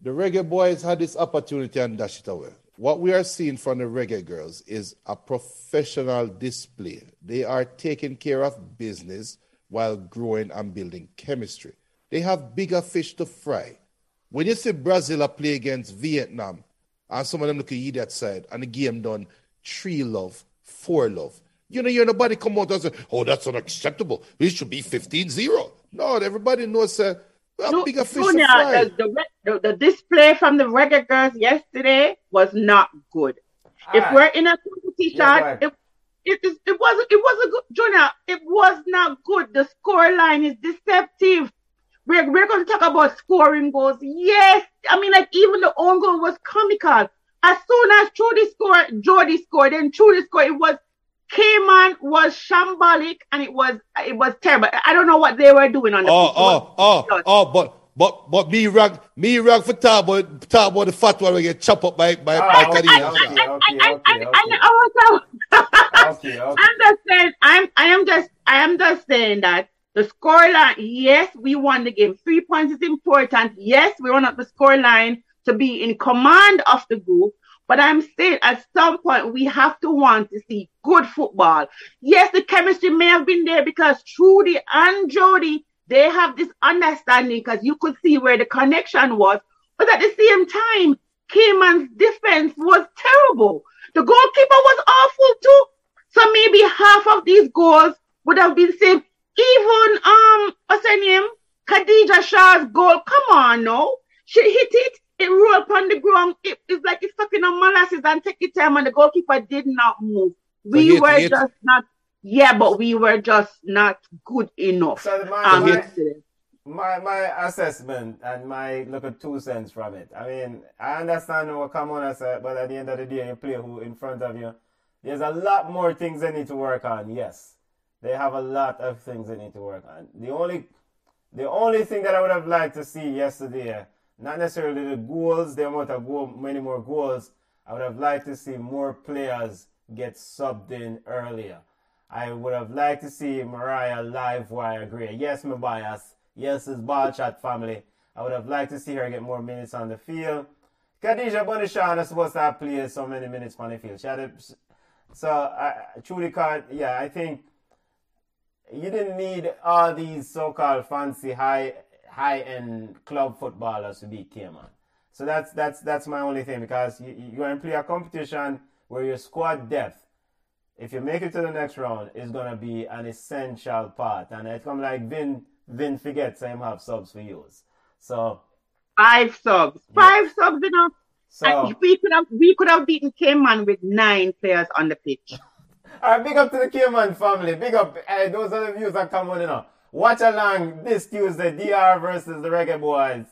the reggae boys had this opportunity and dash it away. What we are seeing from the reggae girls is a professional display. They are taking care of business while growing and building chemistry. They have bigger fish to fry. When you see Brazil play against Vietnam, and some of them look at you that side, and the game done three love, four love. You know, you nobody come out and say, "Oh, that's unacceptable. It should be fifteen zero. No, everybody knows. Uh, well, no, bigger fish Junior, fry. The, the, the, the display from the reggae girls yesterday was not good. All if right. we're in a competition, yeah, it, it it it wasn't it wasn't good, Junior. It was not good. The score line is deceptive. We're we're going to talk about scoring goals. Yes, I mean, like even the own goal was comical. As soon as Trudy scored, Jody scored, then Trudy scored. It was. Cayman was shambolic and it was it was terrible. I don't know what they were doing on the oh oh oh because. oh but but but me rag me rag for Tabo Tabo the fat one will get chopped up by by Karim. I'm just saying I'm I am just I am just saying that the scoreline, yes, we won the game. Three points is important. Yes, we won up the scoreline to be in command of the group. But I'm saying at some point, we have to want to see good football. Yes, the chemistry may have been there because Trudy and Jody, they have this understanding because you could see where the connection was. But at the same time, Cayman's defense was terrible. The goalkeeper was awful too. So maybe half of these goals would have been saved. Even, um, what's her name? Khadija Shah's goal. Come on, no. She hit it. It rolled upon the ground. It, it's like it's fucking on molasses and take your time. And the goalkeeper did not move. We so were hit. just not, yeah, but we were just not good enough. So my, um, my, my my assessment and my look at two cents from it. I mean, I understand what come on, but at the end of the day, you play who in front of you. There's a lot more things they need to work on. Yes, they have a lot of things they need to work on. The only, the only thing that I would have liked to see yesterday. Not necessarily the goals, the amount of goal, many more goals. I would have liked to see more players get subbed in earlier. I would have liked to see Mariah live wire grey. Yes, my bias. Yes, it's ball chat family. I would have liked to see her get more minutes on the field. Khadija Bonishan is supposed to have played so many minutes on the field. She had a, so, I truly can't, yeah, I think you didn't need all these so-called fancy high... high-end club footballers to beat Cayman. So that's that's that's my only thing, because you, you're in play a competition where your squad depth, if you make it to the next round, is going to be an essential part. And it's come like Vin, Vin forgets, same have subs for you. So... Five subs. Yeah. Five subs enough. So and we could have we could have beaten Cayman with nine players on the pitch. All right, big up to the Cayman family. Big up. Hey, those are the views that come on, you know. Watch along this Tuesday, D R versus the Reggae Boys.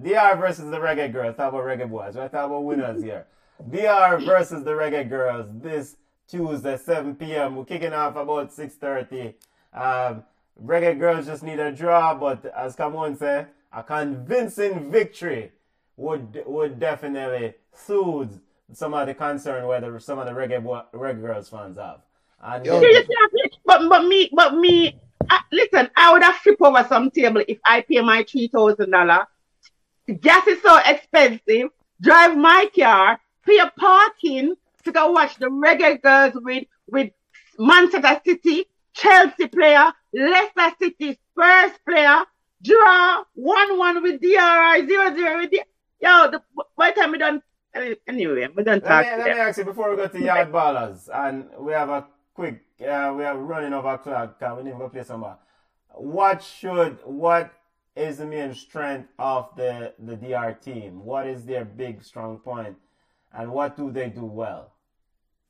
D R versus the Reggae Girls. Talk about Reggae Boys. We're talking about winners here. D R versus the Reggae Girls this Tuesday, seven p.m. We're kicking off about six thirty. Um, Reggae Girls just need a draw, but as Kamon said, a convincing victory would would definitely soothe some of the concern whether some of the Reggae Boy, Reggae Girls fans have. And yo, just, but, but me, but me, I, listen, I would have flipped over some table if I pay my three thousand dollars. Gas is so expensive. Drive my car, pay a parking to go watch the Reggae Girls with, with Manchester City, Chelsea player, Leicester City, Spurs player, draw one one with D R I, zero zero with D R I. Yo, the, by the time we done, anyway, we done talk. Let me, let me ask you before we go to Yard Ballers, and we have a quick, uh, we are running over clock, we need to play some more. What should, what is the main strength of the, the D R team? What is their big strong point? And what do they do well?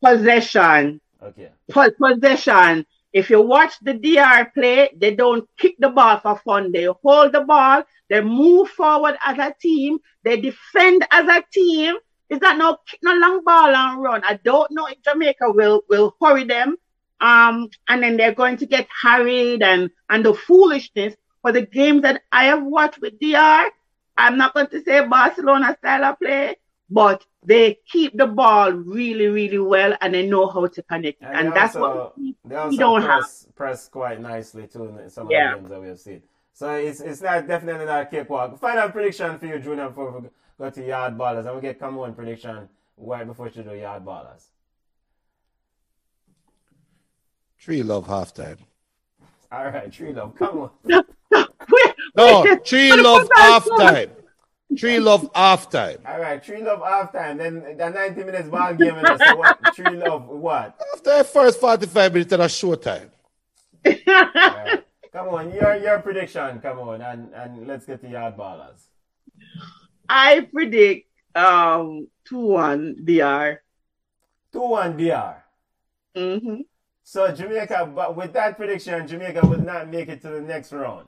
Possession. Okay. Po- possession. If you watch the D R play, they don't kick the ball for fun. They hold the ball. They move forward as a team. They defend as a team. It's not no no long ball and run. I don't know if Jamaica will, will hurry them. Um, and then they're going to get harried and, and the foolishness. For the games that I have watched with D R, I'm not going to say Barcelona style of play, but they keep the ball really, really well, and they know how to connect. And, and that's also, what we, they also we don't press, have. Press quite nicely too. In some yeah. of the games that we have seen. So it's it's not definitely not a cakewalk. Final prediction for you, Junior, before we go to Yard Ballers, and we get come on prediction right before you do Yard Ballers. Three love halftime. All right, three love. Come on. no, no three love halftime. Three love half time. All right, three love half time. Then the ninety minutes ball game. And so what, three love what? After the first forty-five minutes, that's show time. All right. Come on, your your prediction. Come on, and, and let's get the Yard Ballers. I predict um two one D R. two one D R. Mm-hmm. So Jamaica, but with that prediction, Jamaica would not make it to the next round.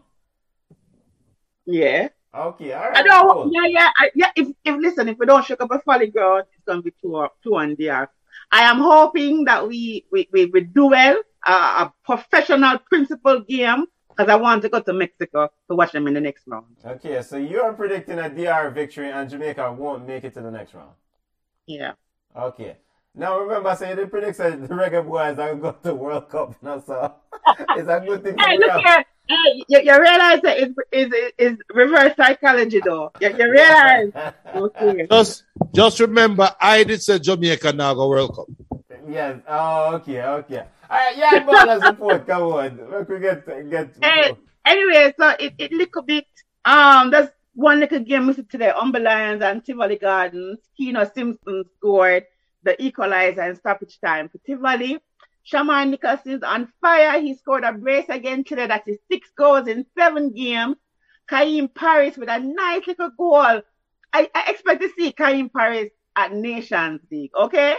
Yeah. Okay, all right. I don't, cool. Yeah, yeah, I, yeah. If, if listen, if we don't shake up a folly ground, it's gonna be two, two on D R. I am hoping that we we we, we do well, uh, a professional principal game, because I want to go to Mexico to watch them in the next round. Okay, so you are predicting a D R victory, and Jamaica won't make it to the next round. Yeah. Okay. Now remember, so the predict that the Reggae Boys are going to World Cup, you know, so it's a good thing. Hey, look here. Hey, you, you realize that it's, it's, it's reverse psychology, though. You, you realize. Okay. Just, just remember, I did say Jamaica now go World Cup. Yes. Oh, okay, okay. All right, yeah, Ballers report. Come on, we get get. Hey, anyway, so it it little bit. Um, that's one little game we see today. Humber Lions and Tivoli Gardens. Keno Simpson scored the equalizer in stoppage time for Tivoli. Shaman Nicholson is on fire. He scored a brace again today. That's his six goals in seven games. Karim Paris with a nice little goal. I, I expect to see Karim Paris at Nations League, okay?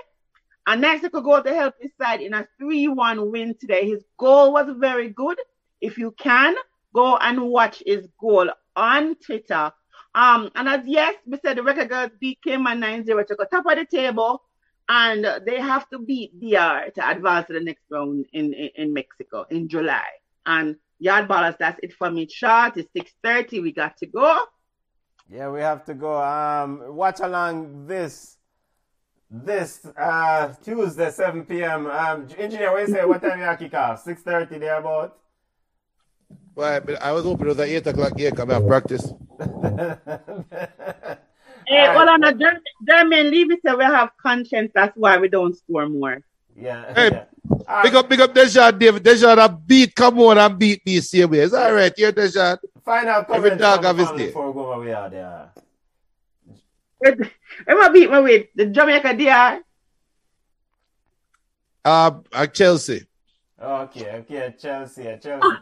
A nice little goal to help his side in a three one win today. His goal was very good. If you can, go and watch his goal on Twitter. Um, and as yes, we said the Record Girls beat Cayman nine zero to go top of the table. And they have to beat D R to advance to the next round in, in, in Mexico in July. And Yard Ballers, that's it for me. Shot. It's six thirty. We got to go. Yeah, we have to go. Um, watch along this this uh, Tuesday, seven p.m. Um, Engineer, what do you say? What time you kick off? six thirty there about? Well, I was hoping it was at eight o'clock here because I have practice. Hey, right. Hold on, German, German, leave it till we have conscience. That's why we don't score more. Yeah. Hey, yeah. Big right. up, big up, Deshaun, David. Deshaun, I beat, come on, and beat me same way. It's all right, here, Deshaun. Find out every dog of his day. Before we go where we are there. Ever beat me with the Jamaica D R? Uh, at Chelsea. Okay, okay, Chelsea, Chelsea.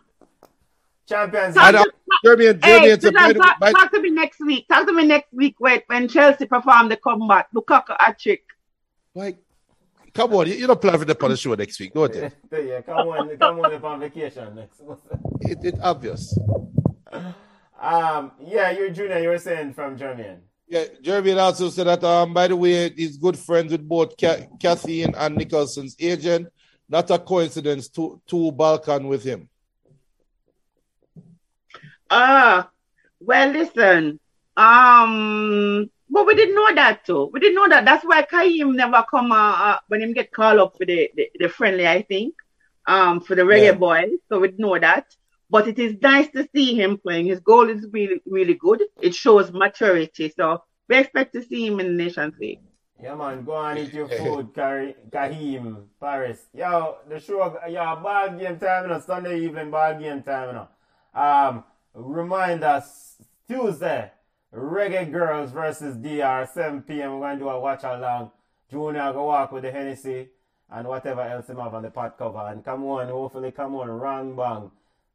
Champions League. I don't, German, hey, German, German, talk, by... talk to me next week. Talk to me next week when, when Chelsea perform the comeback. Lukaku hat trick. Like, come on, you, you don't plan for the polish show next week, don't you? Yeah, come on, come on, on vacation next week. It, it's obvious. Um, yeah, you're Junior, you were saying from German. Yeah, Jeremy also said that, um, by the way, he's good friends with both Ka- Cathleen and Nicholson's agent. Not a coincidence, two, two Balkan with him. Ah, uh, well, listen, um, but we didn't know that, too. We didn't know that. That's why Karim never come, uh, uh, when him get called up for the, the, the friendly, I think, um, for the reggae yeah. boys. So we know that. But it is nice to see him playing. His goal is really, really good. It shows maturity. So we expect to see him in the Nations League. Yeah, man. Go and eat your food, Karim, Paris. Yo, the show, yeah, ball game time, you know, Sunday evening, ball game time, you know. Um, remind us, Tuesday, Reggae Girls versus D R, seven p.m. We're going to do a watch along. Junior, go walk with the Hennessy and whatever else you have on the pot cover. And come on, hopefully, come on, rang bang.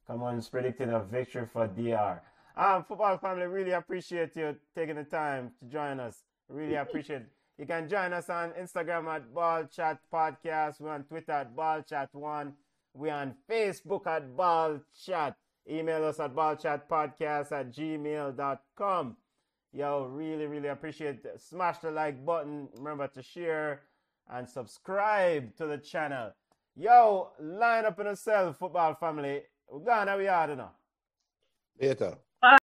Someone's predicting a victory for D R. Um, football family, really appreciate you taking the time to join us. Really appreciate it. You can join us on Instagram at Ball Chat Podcast. We're on Twitter at Ball Chat One. We're on Facebook at Ball Chat. Email us at ballchatpodcast at gmail dot com. Yo, really, really appreciate it. Smash the like button. Remember to share and subscribe to the channel. Yo, line up in yourself, football family. We're gonna be hard enough. Later.